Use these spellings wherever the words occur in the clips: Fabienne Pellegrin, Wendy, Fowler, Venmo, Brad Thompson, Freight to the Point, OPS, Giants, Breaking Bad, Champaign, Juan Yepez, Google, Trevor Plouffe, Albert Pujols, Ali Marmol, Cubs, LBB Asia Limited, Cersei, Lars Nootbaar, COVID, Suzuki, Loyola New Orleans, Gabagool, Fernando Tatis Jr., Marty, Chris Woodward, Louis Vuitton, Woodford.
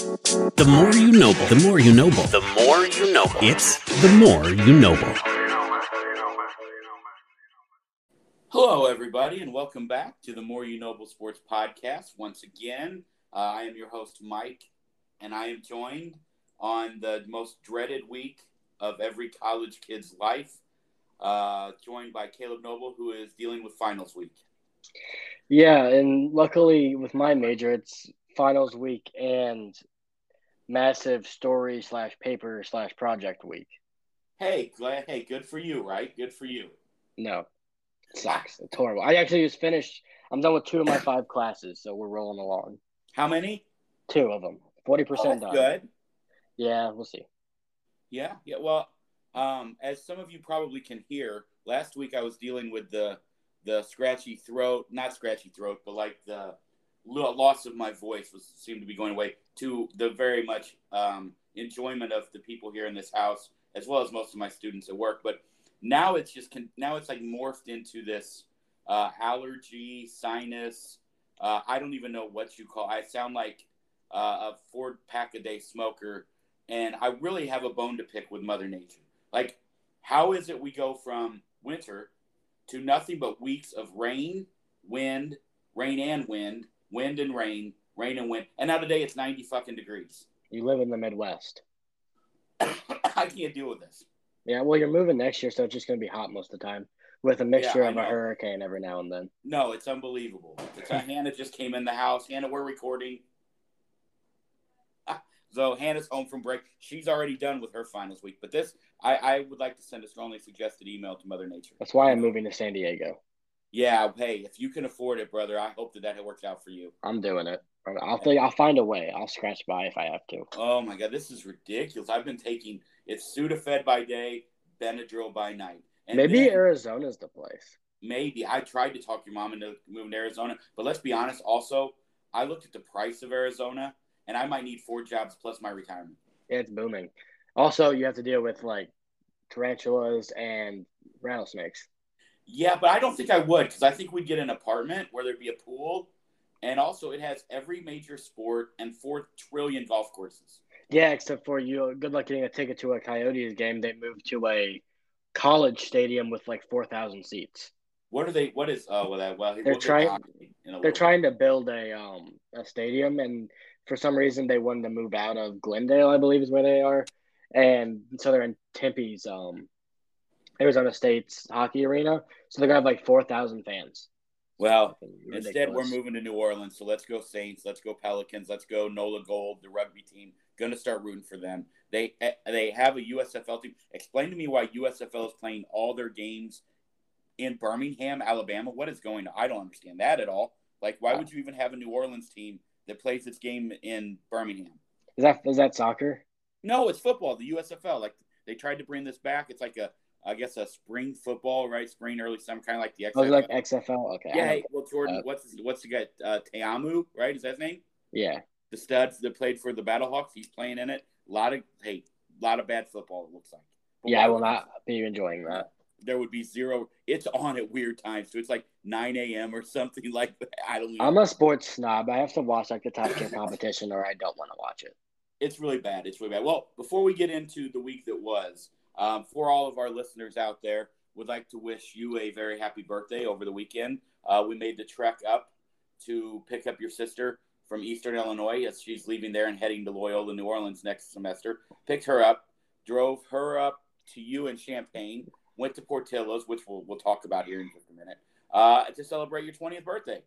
The more you noble, the more you noble, the more you noble. It's the more you noble. Hello, everybody, and welcome back to the More You Noble Sports Podcast. Once again, I am your host, Mike, and I am joined on the most dreaded week of every college kid's life, joined by Caleb Noble, who is dealing with finals week. Yeah, and luckily with my major, it's finals week and massive story / paper / project week. Hey, good for you, right? Good for you. No. Sucks. It's horrible. I actually just finished. I'm done with 2 of my 5 classes, so we're rolling along. How many? 2 of them. 40% done. Good. Yeah, we'll see. Yeah. Well, as some of you probably can hear, last week I was dealing with the scratchy throat, not scratchy throat, but like the loss of my voice seemed to be going away to the very much enjoyment of the people here in this house, as well as most of my students at work, but. Now it's like morphed into this allergy, sinus. I don't even know what you call. I sound like a 4-pack-a-day smoker, and I really have a bone to pick with Mother Nature. Like, how is it we go from winter to nothing but weeks of rain and wind, and now today it's 90 fucking degrees. You live in the Midwest. I can't deal with this. Yeah, well, you're moving next year, so it's just going to be hot most of the time with a mixture of a hurricane every now and then. No, it's unbelievable. Hannah just came in the house. Hannah, we're recording. So Hannah's home from break. She's already done with her finals week. But this, I would like to send a strongly suggested email to Mother Nature. That's why I'm moving to San Diego. Yeah, hey, if you can afford it, brother, I hope that works out for you. I'm doing it. I'll find a way. I'll scratch by if I have to. Oh, my God. This is ridiculous. I've been taking – it's Sudafed by day, Benadryl by night. And maybe Arizona's the place. Maybe. I tried to talk your mom into moving to Arizona. But let's be honest. Also, I looked at the price of Arizona, and I might need 4 jobs plus my retirement. It's booming. Also, you have to deal with, like, tarantulas and rattlesnakes. Yeah, but I don't think I would because I think we'd get an apartment where there'd be a pool. And also, it has every major sport and 4 trillion golf courses. Yeah, except for you. Good luck getting a ticket to a Coyotes game. They moved to a college stadium with like 4,000 seats. What are they? What is? Oh, well, they're trying. They're trying to build a stadium, and for some reason they wanted to move out of Glendale, I believe, is where they are, and so they're in Tempe's Arizona State's hockey arena. So they're gonna have like 4,000 fans. Well, instead we're moving to New Orleans. So let's go Saints. Let's go Pelicans. Let's go Nola Gold, the rugby team. Going to start rooting for them. They have a USFL team. Explain to me why USFL is playing all their games in Birmingham, Alabama. What is going on? I don't understand that at all. Like, why would you even have a New Orleans team that plays its game in Birmingham? Is that soccer? No, it's football, the USFL. Like, they tried to bring this back. It's like I guess a spring football, right? Spring, early summer, kind of like the XFL. Oh, like XFL? Okay. Yeah, well, Jordan, what's the guy? Teamu, right? Is that his name? Yeah. The studs that played for the Battlehawks, he's playing in it. A lot of bad football, it looks like. But I will not be enjoying that. There would be zero. It's on at weird times, so it's like 9 a.m. or something like that. I don't know. I'm a sports snob. I have to watch like the top 10 competition or I don't want to watch it. It's really bad. Well, before we get into the week that was, for all of our listeners out there, would like to wish you a very happy birthday over the weekend. We made the trek up to pick up your sister from Eastern Illinois as she's leaving there and heading to Loyola, New Orleans next semester. Picked her up, drove her up to you in Champaign, went to Portillo's, which we'll talk about here in just a minute, to celebrate your 20th birthday.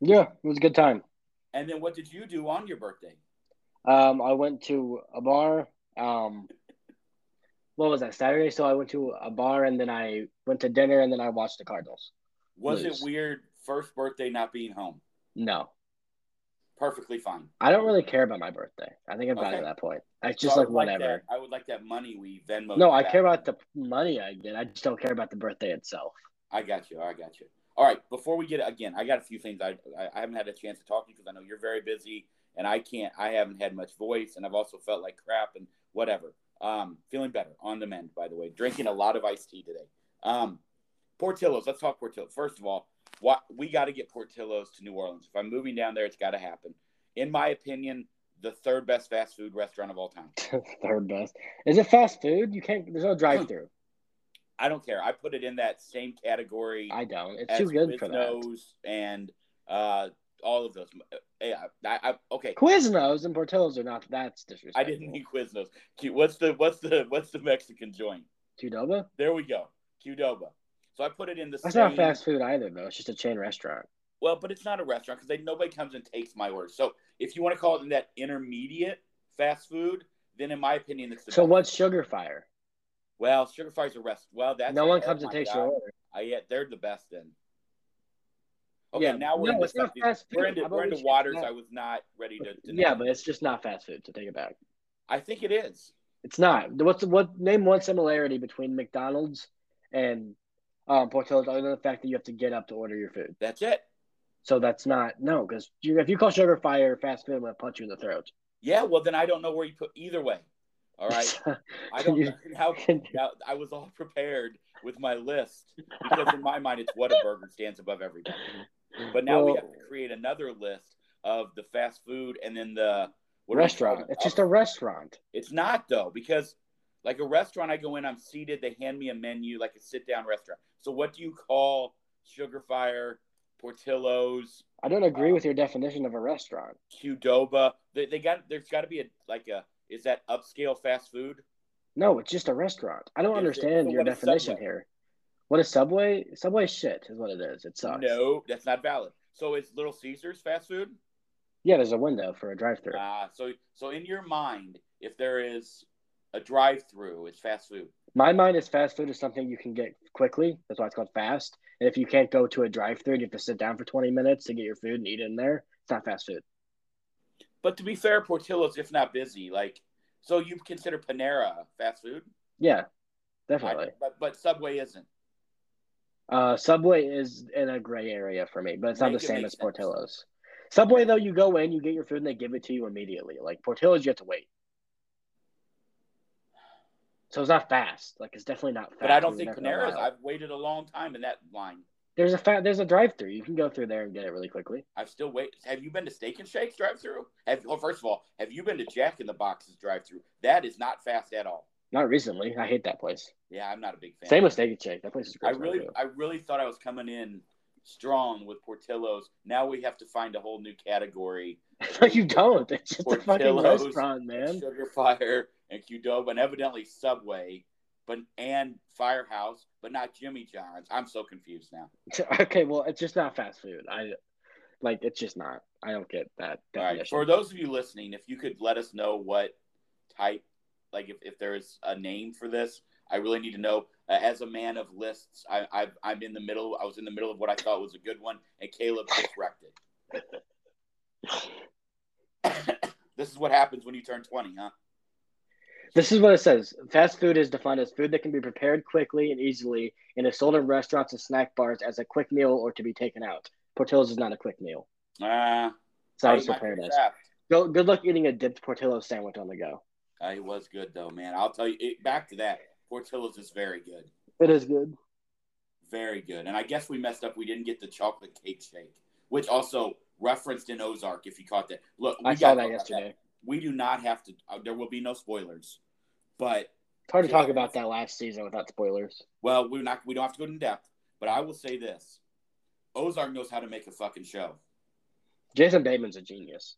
Yeah, it was a good time. And then what did you do on your birthday? I went to a bar. What was that, Saturday? So I went to a bar and then I went to dinner and then I watched the Cardinals. Was it weird first birthday not being home? No. Perfectly fine. I don't really care about my birthday. I think I've gotten to that point. It's just like whatever. I would like that money we Venmo. No, I care about the money I get. I just don't care about the birthday itself. I got you. All right. Before we get again, I got a few things. I haven't had a chance to talk to you because I know you're very busy and I haven't had much voice and I've also felt like crap and whatever. Feeling better on the mend, by the way. Drinking a lot of iced tea today. Portillo's. Let's talk Portillo's. First of all, we got to get Portillo's to New Orleans. If I'm moving down there, it's got to happen. In my opinion, the third best fast food restaurant of all time. Third best. Is it fast food? You can't. There's no drive-through. I don't care. I put it in that same category. I don't. It's too good for that. And all of those. Yeah. Okay. Quiznos and Portillo's are not. That's disrespectful. I didn't mean Quiznos. What's the Mexican joint? Qdoba. There we go. Qdoba. So I put it in the. That's same... not fast food either, though. It's just a chain restaurant. Well, but it's not a restaurant because nobody comes and takes my order. So if you want to call it in that intermediate fast food, then in my opinion, it's the so best. What's Sugar Fire? Well, Sugar Fire's a restaurant. Well, that's no one comes and takes your order. Yeah, they're the best then. Okay, yeah, now we're into waters. I was not ready to yeah, but it's just not fast food. So take it back. I think it is. It's not. Name one similarity between McDonald's and Portillo's other than the fact that you have to get up to order your food. That's it. So that's not – no, because if you call Sugar Fire fast food, I'm going to punch you in the throat. Yeah, well, then I don't know where you put – either way. All right? I don't know how – I was all prepared with my list because in my mind it's Whataburger stands above everybody. But now we have to create another list of the fast food and then the – restaurant. It's just a restaurant. It's not, though, because like a restaurant I go in, I'm seated. They hand me a menu like a sit-down restaurant. So what do you call Sugar Fire – Portillo's. I don't agree with your definition of a restaurant. Qdoba. There's got to be is that upscale fast food? No, it's just a restaurant. I don't understand your definition here. What is Subway? Subway shit is what it is. It sucks. No, that's not valid. So is Little Caesars fast food? Yeah, there's a window for a drive-thru. So in your mind, if there is a drive-thru, it's fast food. My mind is fast food is something you can get quickly. That's why it's called fast. And if you can't go to a drive-thru and you have to sit down for 20 minutes to get your food and eat in there, it's not fast food. But to be fair, Portillo's, if not busy, so you consider Panera fast food? Yeah, definitely. But Subway isn't. Subway is in a gray area for me, but it's not the same as Portillo's. Subway, though, you go in, you get your food, and they give it to you immediately. Like Portillo's, you have to wait. So it's not fast. It's definitely not fast. But I don't think Panera's. I've waited a long time in that line. There's a drive-thru. You can go through there and get it really quickly. I've still waited. Have you been to Steak and Shake's drive-thru? First of all, have you been to Jack in the Box's drive-thru? That is not fast at all. Not recently. I hate that place. Yeah, I'm not a big fan. Same with Steak and Shake. That place is great. I really thought I was coming in strong with Portillo's. Now we have to find a whole new category. You don't. It's just a fucking restaurant, man. Sugar Fire. And Qdoba, and evidently Subway, and Firehouse, but not Jimmy John's. I'm so confused now. Okay, well, it's just not fast food. It's just not. I don't get that definition. All right. For those of you listening, if you could let us know what type, if there is a name for this, I really need to know. As a man of lists, I'm in the middle. I was in the middle of what I thought was a good one, and Caleb just wrecked it. This is what happens when you turn 20, huh? This is what it says. Fast food is defined as food that can be prepared quickly and easily and is sold in restaurants and snack bars as a quick meal or to be taken out. Portillo's is not a quick meal. It's not prepared as. Good luck eating a dipped Portillo sandwich on the go. It was good, though, man. I'll tell you. Back to that. Portillo's is very good. It is good. Very good. And I guess we messed up. We didn't get the chocolate cake shake, which also referenced in Ozark, if you caught that. Look, I saw that yesterday. We do not have to – there will be no spoilers. But – it's hard to talk about that last season without spoilers. Well, we don't have to go in depth. But I will say this. Ozark knows how to make a fucking show. Jason Bateman's a genius.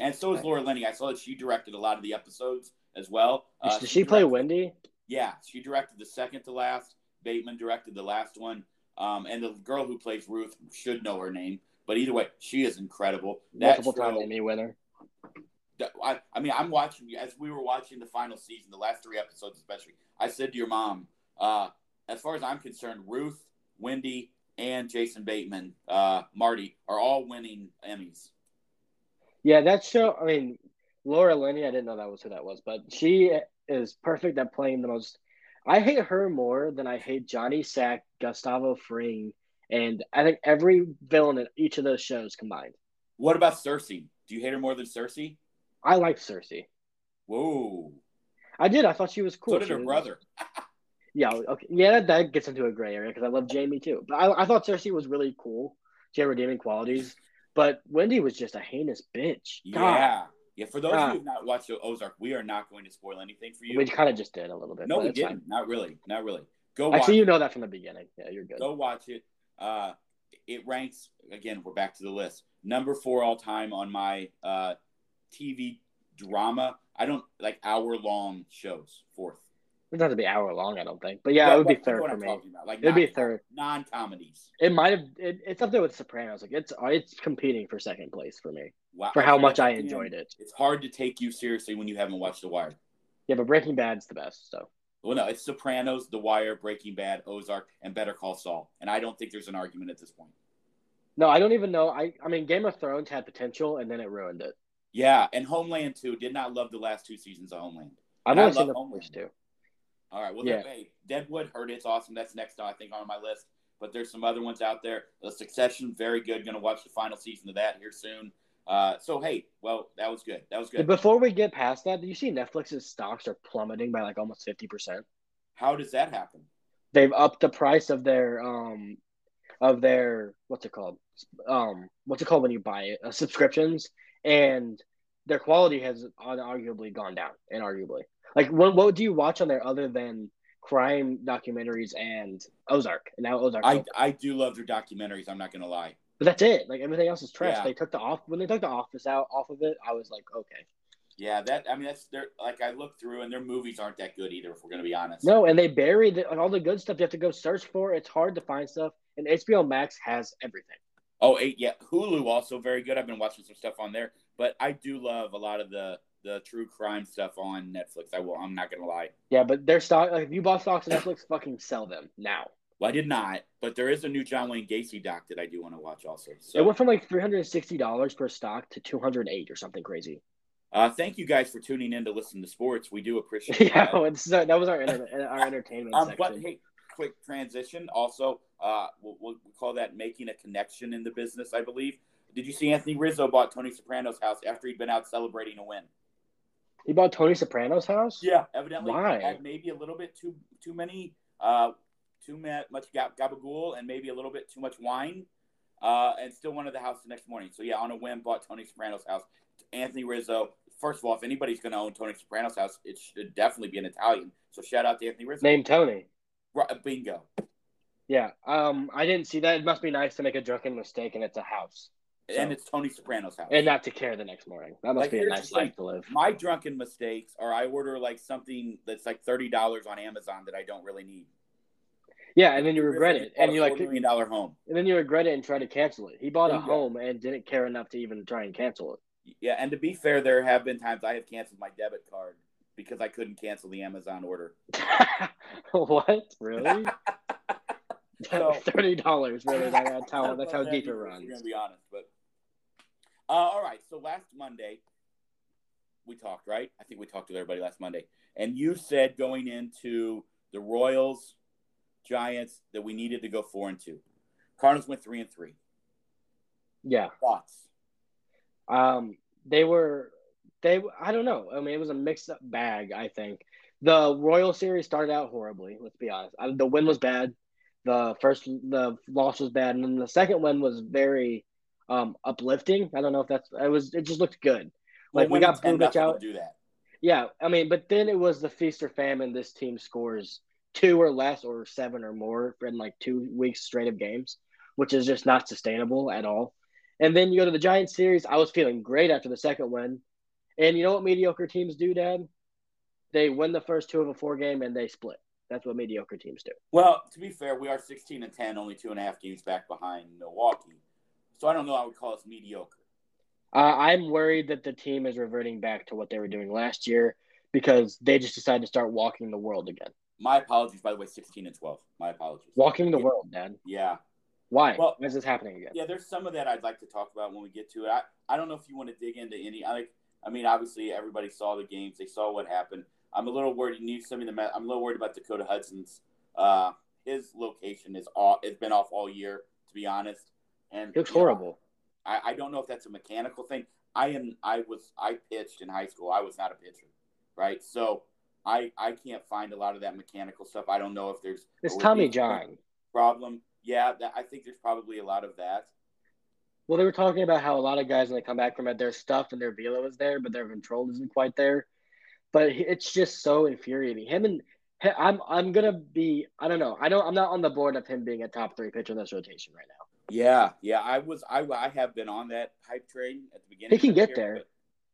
And so is Laura Linney. I saw that she directed a lot of the episodes as well. Did she play Wendy? Yeah. She directed the second to last. Bateman directed the last one. And the girl who plays Ruth should know her name. But either way, she is incredible. Multiple-time Emmy winner. I mean, I'm watching – as we were watching the final season, the last three episodes especially, I said to your mom, as far as I'm concerned, Ruth, Wendy, and Jason Bateman, Marty, are all winning Emmys. Yeah, that show – I mean, Laura Linney, I didn't know that was who that was, but she is perfect at playing the most – I hate her more than I hate Johnny Sack, Gustavo Fring, and I think every villain in each of those shows combined. What about Cersei? Do you hate her more than Cersei? I liked Cersei. Whoa. I did. I thought she was cool. So did her brother. Yeah, okay. Yeah, that gets into a gray area because I love Jaime too. But I thought Cersei was really cool. She had redeeming qualities. But Wendy was just a heinous bitch. God. Yeah. Yeah, for those of you who have not watched Ozark, we are not going to spoil anything for you. We kind of just did a little bit. No, we didn't. Fine. Not really. Go watch it. Actually, you know that from the beginning. Yeah, you're good. Go watch it. It ranks, again, we're back to the list, number 4 all time on my TV drama. I don't like hour-long shows, 4th. It doesn't have to be hour-long, I don't think. But, yeah, it would be third for me. Like, it would be third. Non-comedies. It might have it's up there with Sopranos. Like, it's competing for second place for me. Wow. For how much I enjoyed it. It's hard to take you seriously when you haven't watched The Wire. Yeah, but Breaking Bad's the best, so. Well, no, it's Sopranos, The Wire, Breaking Bad, Ozark, and Better Call Saul. And I don't think there's an argument at this point. No, I don't even know. I mean, Game of Thrones had potential, and then it ruined it. Yeah, and Homeland, too. Did not love the last 2 seasons of Homeland. I've only seen the Homeland, too. All right, well, yeah. Hey, Deadwood, heard it's awesome. That's next, I think, on my list. But there's some other ones out there. The Succession, very good. Going to watch the final season of that here soon. So, hey, well, that was good. Before we get past that, do you see Netflix's stocks are plummeting by, like, almost 50%? How does that happen? They've upped the price of their what's it called when you buy it? Subscriptions. And their quality has unarguably gone down, inarguably. Like, what do you watch on there other than crime documentaries and Ozark? And now Ozark. I do love their documentaries. I'm not going to lie. But that's it. Like, everything else is trash. Yeah. When they took The Office off of it, I was like, okay. Yeah, I look through, and their movies aren't that good either, if we're going to be honest. No, and they buried all the good stuff you have to go search for. It's hard to find stuff. And HBO Max has everything. Oh, yeah. Hulu also very good. I've been watching some stuff on there. But I do love a lot of the true crime stuff on Netflix. I'm not going to lie. Yeah, but their stock, like, if you bought stocks on Netflix, fucking sell them now. Well, I did not. But there is a new John Wayne Gacy doc that I do want to watch also. So. It went from like $360 per stock to $208 or something crazy. Thank you guys for tuning in to listen to sports. We do appreciate it. Yeah, that was our entertainment section. But hey, quick transition. Also, we'll call that making a connection in the business, I believe. Did you see Anthony Rizzo bought Tony Soprano's house after he'd been out celebrating a win? He bought Tony Soprano's house? Yeah, evidently. Why? Had maybe a little bit too many, too much gabagool, and maybe a little bit too much wine, and still wanted the house the next morning. So, yeah, on a whim, bought Tony Soprano's house. Anthony Rizzo, first of all, if anybody's going to own Tony Soprano's house, it should definitely be an Italian. So, shout out to Anthony Rizzo. Named Tony. Bingo. Yeah, I didn't see that. It must be nice to make a drunken mistake, and it's a house. So. And it's Tony Soprano's house. And not to care the next morning. That must be a nice life to live. My drunken mistakes are I order like something that's like $30 on Amazon that I don't really need. Yeah, and then you regret it. And you like $4 million home. And then you regret it and try to cancel it. He bought a home and didn't care enough to even try and cancel it. Yeah, and to be fair, there have been times I have canceled my debit card because I couldn't cancel the Amazon order. What? Really? $30, really. That's how deep it runs. You're going to be honest, but all right. So last Monday, we talked, right? I think we talked to everybody last Monday, and you said going into the Royals, Giants that we needed to go 4-2. Cardinals went 3-3. Yeah. Thoughts? I don't know. I mean, it was a mixed up bag. I think the Royal series started out horribly. Let's be honest. The win was bad. The loss was bad, and then the second one was very uplifting. I don't know if it just looked good. Like, we got Bubich out. Do that. Yeah, I mean, but then it was the feast or famine. This team scores 2 or less or 7 or more in like 2 weeks straight of games, which is just not sustainable at all. And then you go to the Giants series. I was feeling great after the second win, and you know what mediocre teams do, Dad? They win the first 2 of a 4 game and they split. That's what mediocre teams do. Well, to be fair, we are 16-10, only 2.5 games back behind Milwaukee. So I don't know. I would call us mediocre. I'm worried that the team is reverting back to what they were doing last year because they just decided to start walking the world again. My apologies, by the way, 16-12. My apologies. Walking the world, Dad. Yeah. Why? Well, this is happening again. Yeah, there's some of that I'd like to talk about when we get to it. I don't know if you want to dig into any. I mean, obviously, everybody saw the games. They saw what happened. I'm a little worried. I'm a little worried about Dakota Hudson's. His location has been off all year, to be honest. And it looks horrible. I don't know if that's a mechanical thing. I pitched in high school. I was not a pitcher, right? So I can't find a lot of that mechanical stuff. I don't know if there's Tommy John problem. Yeah, I think there's probably a lot of that. Well, they were talking about how a lot of guys when they come back from it, their stuff and their velo is there, but their control isn't quite there. But it's just so infuriating. Him and I'm gonna be. I don't know. I'm not on the board of him being a top three pitcher in this rotation right now. Yeah. I have been on that hype train at the beginning. He can get there.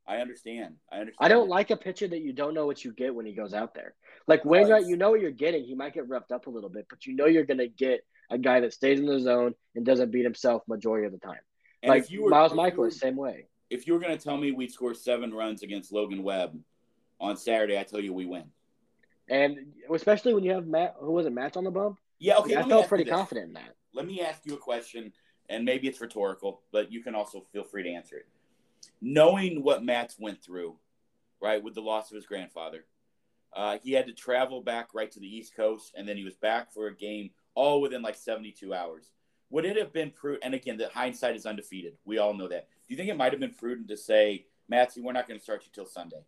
I understand. I don't like a pitcher that you don't know what you get when he goes out there. Like Wainwright, you know what you're getting. He might get roughed up a little bit, but you know you're gonna get a guy that stays in the zone and doesn't beat himself majority of the time. And like Miles Michael is the same way. If you were going to tell me we'd score 7 runs against Logan Webb on Saturday, I tell you we win. And especially when you have Matt, who was it, Matz on the bump? Yeah, okay. I felt pretty confident in that. Let me ask you a question, and maybe it's rhetorical, but you can also feel free to answer it. Knowing what Matz went through, right, with the loss of his grandfather, he had to travel back right to the East Coast, and then he was back for a game all within like 72 hours. Would it have been prudent, and again, the hindsight is undefeated. We all know that. Do you think it might have been prudent to say, Matthew, we're not going to start you till Sunday?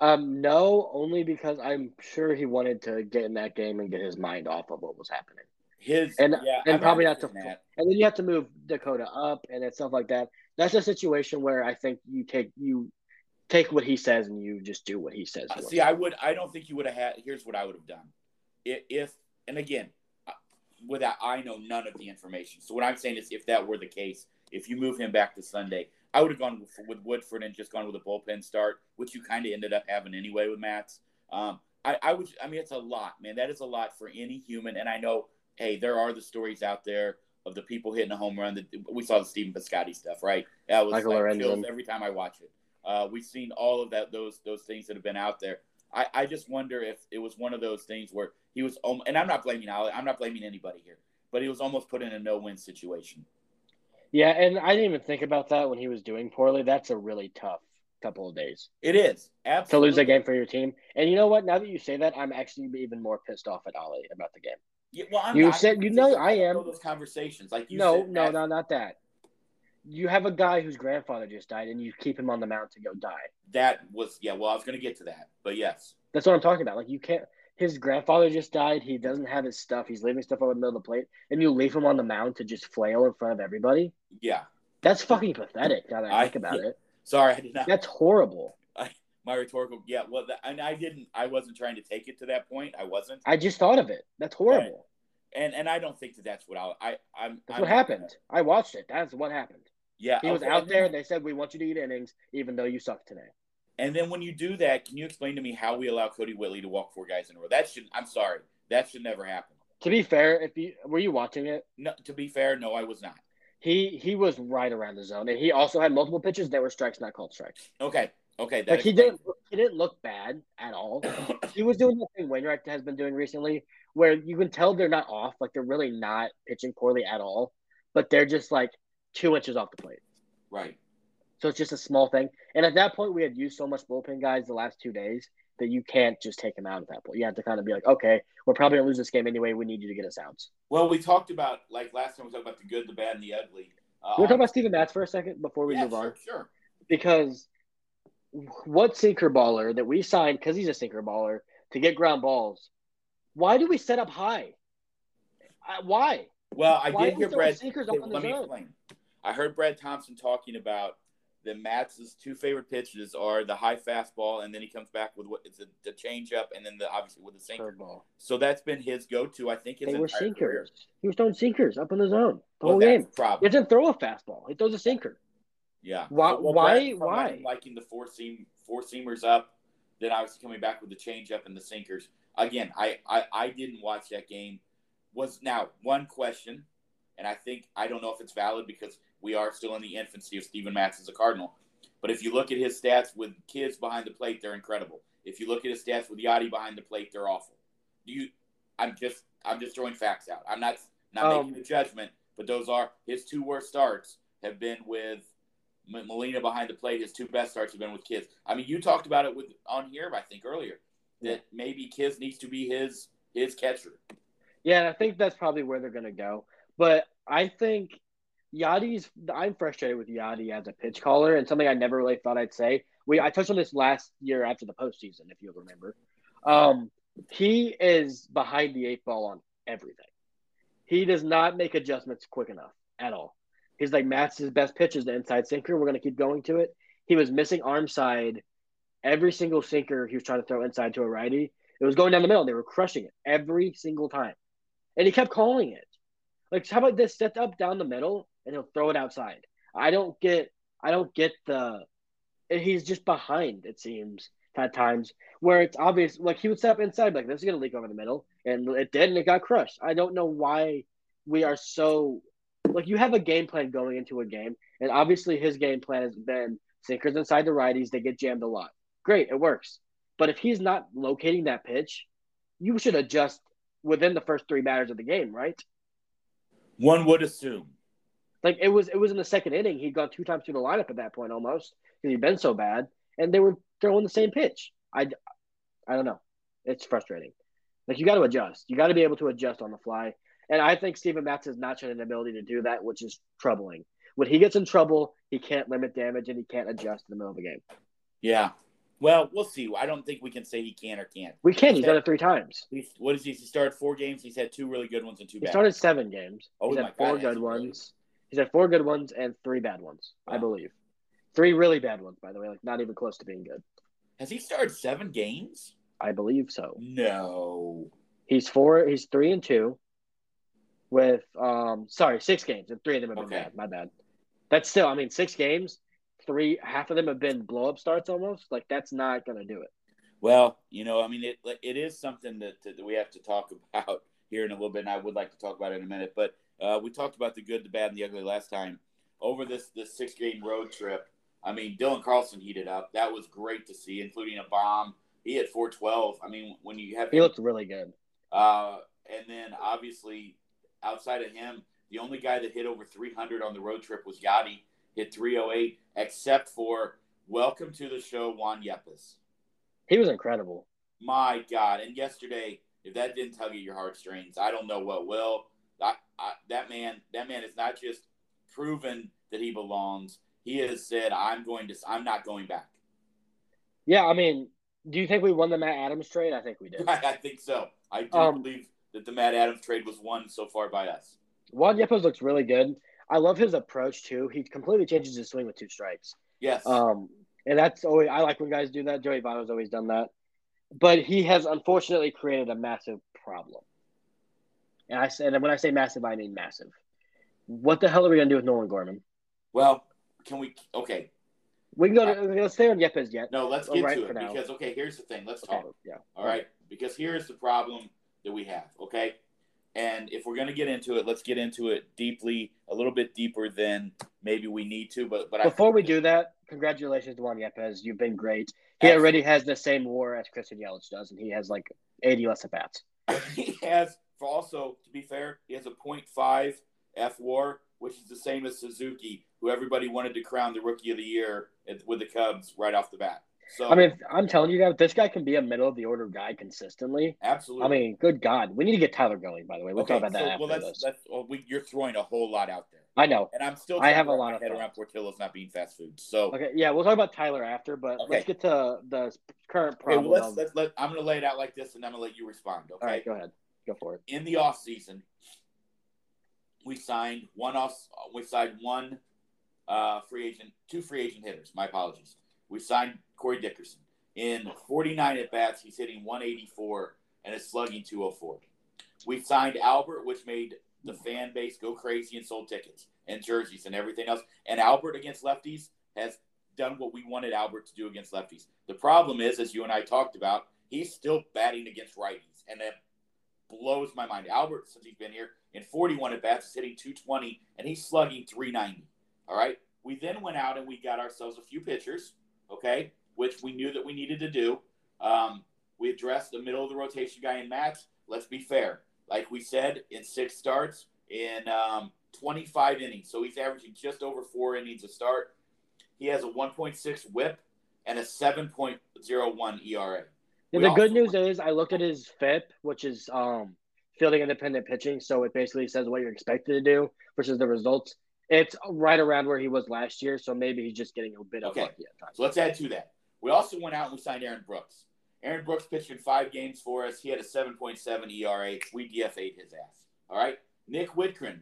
No, only because I'm sure he wanted to get in that game and get his mind off of what was happening. And probably not to – and then you have to move Dakota up and stuff like that. That's a situation where I think you take what he says and you just do what he says. I don't think you would have had – here's what I would have done. I know none of the information. So what I'm saying is if that were the case, if you move him back to Sunday, I would have gone with Woodford and just gone with a bullpen start, which you kind of ended up having anyway with Matz. It's a lot, man. That is a lot for any human. And I know, hey, there are the stories out there of the people hitting a home run. We saw the Stephen Piscotty stuff, right? That was like chills every time I watch it. We've seen all of that, those things that have been out there. I just wonder if it was one of those things where he was – and I'm not blaming Ali. I'm not blaming anybody here. But he was almost put in a no-win situation. Yeah, and I didn't even think about that when he was doing poorly. That's a really tough couple of days. It is. Absolutely. To lose a game for your team. And you know what? Now that you say that, I'm actually even more pissed off at Ali about the game. Yeah, well, I am. Those conversations. Like you said, no, not that. You have a guy whose grandfather just died, and you keep him on the mound to go die. That was – yeah, well, I was going to get to that, but yes. That's what I'm talking about. Like, you can't – his grandfather just died. He doesn't have his stuff. He's leaving stuff on the middle of the plate, and you leave him on the mound to just flail in front of everybody? Yeah. That's fucking pathetic now that I think about it. Sorry, I did not – that's horrible. My rhetorical – yeah, well, I wasn't trying to take it to that point. I wasn't. I just thought of it. That's horrible. Right. And I don't think that's what what happened. I watched it. That's what happened. Yeah, he was out there, and they said, we want you to eat innings, even though you suck today. And then when you do that, can you explain to me how we allow Cody Whitley to walk 4 guys in a row? That should never happen. To be fair, were you watching it? No. To be fair, no, I was not. He was right around the zone, and he also had multiple pitches that were strikes, not called strikes. Okay. Like he didn't look bad at all. He was doing the thing Wainwright has been doing recently, where you can tell they're not off, like they're really not pitching poorly at all, but they're just like 2 inches off the plate. Right. So it's just a small thing. And at that point, we had used so much bullpen guys the last 2 days that you can't just take them out at that point. You have to kind of be like, okay, we're probably going to lose this game anyway. We need you to get us outs. Well, we talked about, like last time we talked about the good, the bad, and the ugly. We'll talk about Steven Matz for a second before we move on. Sure. Because what sinker baller that we signed, because he's a sinker baller, to get ground balls, why do we set up high? Why? Well, I did hear Brad. I heard Brad Thompson talking about that Matz's 2 favorite pitches are the high fastball, and then he comes back with the changeup, and then obviously with the sinker. Curveball. So that's been his go-to. I think they were sinkers. Career. He was throwing sinkers up in the zone the whole game. He doesn't throw a fastball; he throws a sinker. Yeah. Why? Liking the four seamers up, then obviously coming back with the changeup and the sinkers. Again, I didn't watch that game. One question, and I think I don't know if it's valid because we are still in the infancy of Steven Matz as a Cardinal. But if you look at his stats with Kiz behind the plate, they're incredible. If you look at his stats with Yadi behind the plate, they're awful. I'm just throwing facts out. I'm not making a judgment, but those are his 2 worst starts have been with Molina behind the plate. His 2 best starts have been with Kiz. I mean, you talked about it on here, I think earlier, that maybe Kiz needs to be his catcher. Yeah, and I think that's probably where they're going to go. But I think I'm frustrated with Yadi as a pitch caller, and something I never really thought I'd say. I touched on this last year after the postseason, if you'll remember. He is behind the 8 ball on everything. He does not make adjustments quick enough at all. He's like, Matz's best pitch is the inside sinker. We're going to keep going to it. He was missing arm side. Every single sinker he was trying to throw inside to a righty, it was going down the middle. They were crushing it every single time. And he kept calling it. Like, how about this? Step up down the middle, and he'll throw it outside. I don't get the – he's just behind, it seems, at times, where it's obvious. Like, he would step inside, like, this is going to leak over the middle. And it did, and it got crushed. I don't know why we are so – like, you have a game plan going into a game, and obviously his game plan has been sinkers inside the righties. They get jammed a lot. Great, it works. But if he's not locating that pitch, you should adjust within the first three batters of the game, right? One would assume. Like, it was in the second inning. He'd gone two times through the lineup at that point almost because he'd been so bad, and they were throwing the same pitch. I don't know. It's frustrating. Like, you got to adjust. You got to be able to adjust on the fly. And I think Steven Matz has not shown an ability to do that, which is troubling. When he gets in trouble, he can't limit damage, and he can't adjust in the middle of the game. Yeah. Well, we'll see. I don't think we can say he can or can't. We can. He's done it three times. What is he? He started 4 games. He's had 2 really good ones and 2 bad ones. He started 7 games. Oh, he's had 4 good ones. He's had 4 good ones and 3 bad ones, I believe. 3 really bad ones, by the way. Like, not even close to being good. Has he started 7 games? I believe so. No. He's 4. He's 3-2 with 6 games, and 3 of them have been bad. My bad. That's still, 6 games. 3, half of them have been blow-up starts almost. Like, that's not going to do it. Well, it is something that we have to talk about here in a little bit, and I would like to talk about it in a minute. But we talked about the good, the bad, and the ugly last time. Over this 6-game road trip, Dylan Carlson heated up. That was great to see, including a bomb. He had 412. When you have – he looked really good. And then, obviously, outside of him, the only guy that hit over 300 on the road trip was Yadi. Hit 308, except for welcome to the show, Juan Yepez. He was incredible. My God. And yesterday, if that didn't tug at your heartstrings, I don't know what will. That man has not just proven that he belongs. He has said, I'm not going back. Yeah, do you think we won the Matt Adams trade? I think we did. I think so. I do believe that the Matt Adams trade was won so far by us. Juan Yepez looks really good. I love his approach, too. He completely changes his swing with 2 strikes. Yes. And that's always – I like when guys do that. Joey Votto's always done that. But he has unfortunately created a massive problem. And when I say massive, I mean massive. What the hell are we going to do with Nolan Gorman? Well, can we – okay. We can go to – let's stay on Yepez yet. No, let's get to it because, okay, here's the thing. Let's talk. Yeah. All right. Because here's the problem that we have, okay? And if we're going to get into it, let's get into it deeply, a little bit deeper than maybe we need to. But before we do that, congratulations to Juan Yepez. You've been great. He already has the same WAR as Christian Yelich does, and he has like 80 less at-bats. He has, also, to be fair, he has a 0.5 FWAR, which is the same as Suzuki, who everybody wanted to crown the Rookie of the Year with the Cubs right off the bat. So, I'm telling you guys, this guy can be a middle-of-the-order guy consistently. Absolutely. Good God. We need to get Tyler going, by the way. We'll talk about that after this. You're throwing a whole lot out there. I know. And I'm still have a lot of head around Portillo's not being fast food. So okay, yeah, we'll talk about Tyler after, but let's get to the current problem. Okay, I'm going to lay it out like this, and I'm going to let you respond, okay? All right, go ahead. Go for it. In the offseason, we signed two free agent hitters. My apologies. We signed Corey Dickerson. In 49 at-bats, he's hitting 184 and is slugging 204. We signed Albert, which made the fan base go crazy and sold tickets and jerseys and everything else. And Albert against lefties has done what we wanted Albert to do against lefties. The problem is, as you and I talked about, he's still batting against righties, and that blows my mind. Albert, since he's been here, in 41 at-bats, is hitting 220, and he's slugging 390. All right? We then went out and we got ourselves a few pitchers. Okay, which we knew that we needed to do. We addressed the middle of the rotation guy in Matz. Let's be fair. Like we said, in 6 starts, in 25 innings. So he's averaging just over 4 innings a start. He has a 1.6 whip and a 7.01 ERA. And the good news is I looked at his FIP, which is fielding independent pitching. So it basically says what you're expected to do versus the results. It's right around where he was last year, so maybe he's just getting a bit of lucky at times. So let's add to that. We also went out and we signed Aaron Brooks. Aaron Brooks pitched in 5 games for us. He had a 7.7 ERA. We DFA'd his ass. All right? Nick Whitcomb,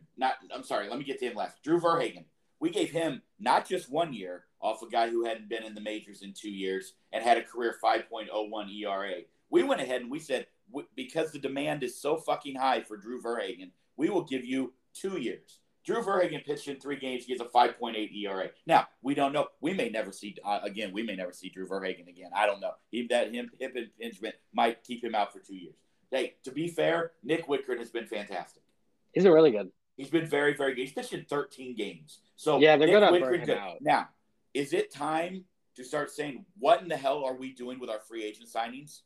Drew Verhagen. We gave him not just 1 year off a guy who hadn't been in the majors in 2 years and had a career 5.01 ERA. We went ahead and we said, because the demand is so fucking high for Drew Verhagen, we will give you 2 years. Drew Verhagen pitched in 3 games. He has a 5.8 ERA. Now, we don't know. We may never see Drew Verhagen again. I don't know. Hip impingement might keep him out for 2 years. Hey, to be fair, Nick Whitcomb has been fantastic. He's been really good. He's been very, very good. He's pitched in 13 games. So yeah, they're going to burn him out. Now, is it time to start saying, what in the hell are we doing with our free agent signings?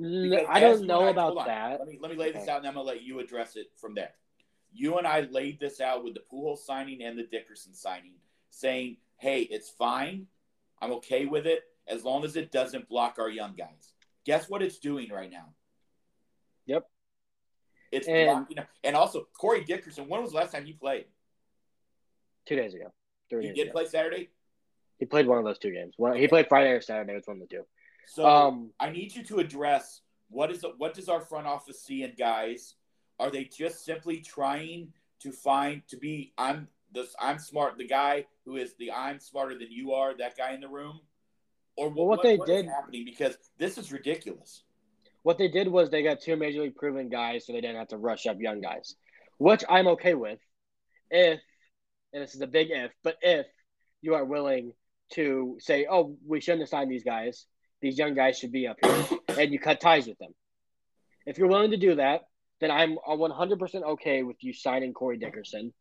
I don't know about that. Let me lay this out, and I'm going to let you address it from there. You and I laid this out with the Pujols signing and the Dickerson signing, saying, hey, it's fine. I'm okay with it as long as it doesn't block our young guys. Guess what it's doing right now? Yep. It's blocking. And also, Corey Dickerson, when was the last time he played? 2 days ago. He did play Saturday? He played one of those 2 games. He played Friday or Saturday. It's one of the two. So I need you to address what does our front office see in guys? Are they just simply trying the guy who is the I'm smarter than you are, that guy in the room? Or what is happening? Because this is ridiculous. What they did was they got 2 major league proven guys, so they didn't have to rush up young guys, which I'm okay with. If, and this is a big if, but if you are willing to say, oh, we shouldn't have signed these guys. These young guys should be up here, and you cut ties with them. If you're willing to do that, then I'm 100% okay with you signing Corey Dickerson.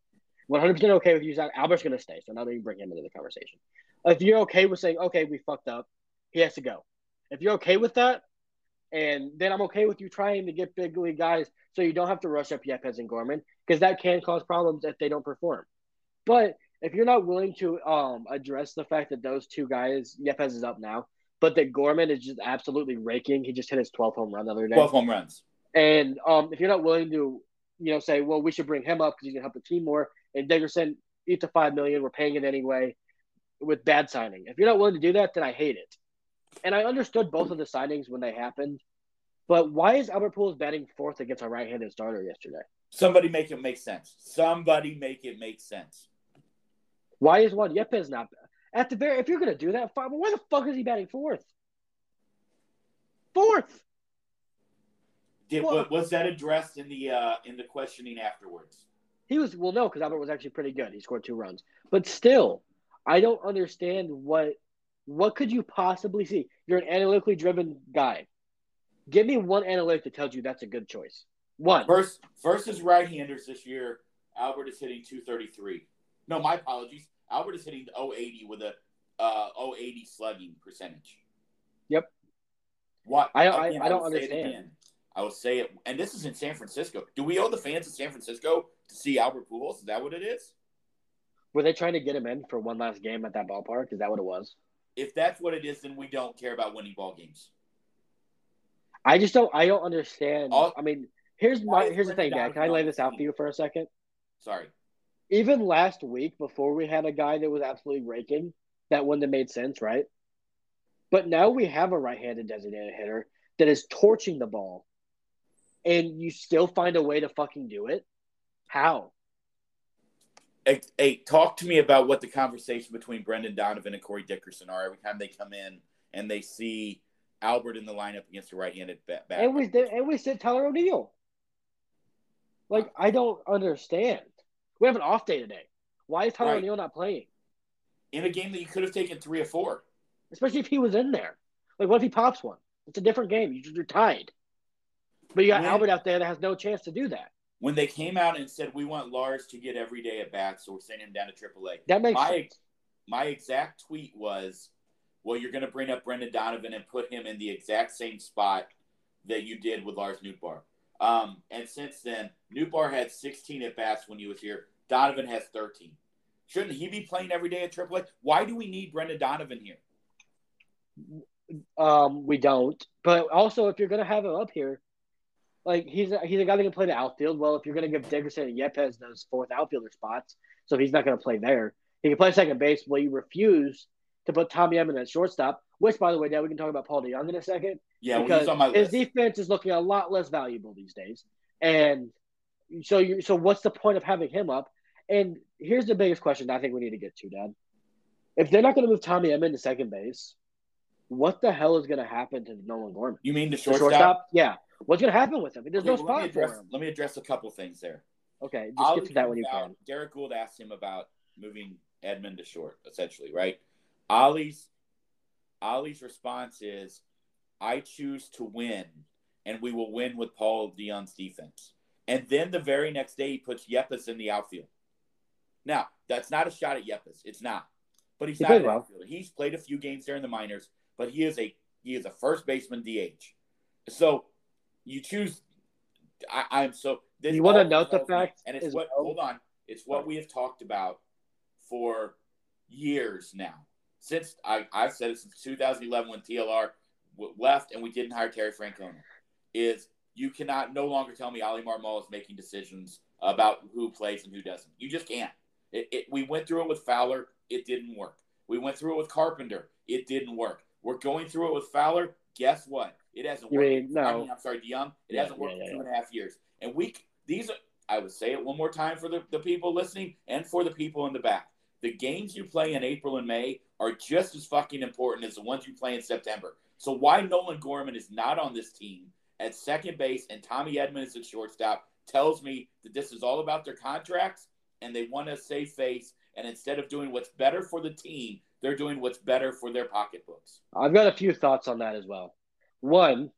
100% okay with you signing. Albert's going to stay, so now that you bring him into the conversation. If you're okay with saying, okay, we fucked up, he has to go. If you're okay with that, and then I'm okay with you trying to get big league guys so you don't have to rush up Yepez and Gorman, because that can cause problems if they don't perform. But if you're not willing to address the fact that those 2 guys, Yepez is up now, but that Gorman is just absolutely raking. He just hit his 12th home run the other day. 12 home runs. And if you're not willing to, say, well, we should bring him up because he can help the team more. And Dickerson, eat the $5 million. We're paying it anyway with bad signing. If you're not willing to do that, then I hate it. And I understood both of the signings when they happened. But why is Albert Pujols batting 4th against a right-handed starter yesterday? Somebody make it make sense. Why is Juan Yepez not at the very? If you're going to do that, fine. Well, why the fuck is he batting 4th? 4th. Was that addressed in the questioning afterwards? He was no, because Albert was actually pretty good. He scored 2 runs, but still, I don't understand what could you possibly see? You're an analytically driven guy. Give me one analytic that tells you that's a good choice. One. Versus right-handers this year, Albert is hitting 233. No, my apologies. Albert is hitting 080 with a 080 slugging percentage. Yep. What I don't understand. I will say it, and this is in San Francisco. Do we owe the fans of San Francisco to see Albert Pujols? Is that what it is? Were they trying to get him in for one last game at that ballpark? Is that what it was? If that's what it is, then we don't care about winning ball games. I don't understand. Here's the thing, Dad. Can I lay this out for you for a second? Sorry. Even last week, before we had a guy that was absolutely raking, that one that made sense, right? But now we have a right-handed designated hitter that is torching the ball. And you still find a way to fucking do it? How? Hey, talk to me about what the conversation between Brendan Donovan and Corey Dickerson are every time they come in and they see Albert in the lineup against a right-handed bat. And we said Tyler O'Neill. Like, I don't understand. We have an off day today. Why is Tyler O'Neill not playing? In a game that you could have taken 3 or 4. Especially if he was in there. Like, what if he pops one? It's a different game. You're tied. But you got Albert out there that has no chance to do that. When they came out and said, we want Lars to get every day at bat, so we're sending him down to AAA. That makes sense. My exact tweet was, well, you're going to bring up Brendan Donovan and put him in the exact same spot that you did with Lars Nootbaar. And since then, Nootbaar had 16 at-bats when he was here. Donovan has 13. Shouldn't he be playing every day at AAA? Why do we need Brendan Donovan here? We don't. But also, if you're going to have him up here, like, he's a guy that can play the outfield. Well, if you're going to give Dickerson and Yepez those 4th outfielder spots, so he's not going to play there. He can play second base. Well, you refuse to put Tommy Edman at shortstop, which, by the way, Dad, we can talk about Paul DeJong in a second. Yeah, because he's on my list. His defense is looking a lot less valuable these days. And So what's the point of having him up? And here's the biggest question I think we need to get to, Dad. If they're not going to move Tommy Edman to second base, what the hell is going to happen to Nolan Gorman? You mean the shortstop? Yeah. What's going to happen with him? There's no spot for him. Let me address a couple things there. Okay, just get to that when you can. Derek Gould asked him about moving Edman to short, essentially, right? Ollie's response is, I choose to win, and we will win with Paul DeJong's defense. And then the very next day, he puts Yepez in the outfield. Now, that's not a shot at Yepez. It's not. But he's not an outfielder. He's played a few games there in the minors, but he is a first baseman DH. So you choose – I'm so – you want to note the fact – and it's what – hold on. It's what we have talked about for years now. Since I've said it since 2011 when TLR left and we didn't hire Terry Francona, is you cannot no longer tell me Ali Marmol is making decisions about who plays and who doesn't. You just can't. We went through it with Fowler. It didn't work. We went through it with Carpenter. It didn't work. We're going through it with Fowler. Guess what? It hasn't worked. I'm sorry, DeJong. It hasn't worked for 2.5 years. And I would say it one more time for the people listening and for the people in the back. The games you play in April and May are just as fucking important as the ones you play in September. So why Nolan Gorman is not on this team at second base and Tommy Edman is at shortstop tells me that this is all about their contracts and they want to save face. And instead of doing what's better for the team, they're doing what's better for their pocketbooks. I've got a few thoughts on that as well. One,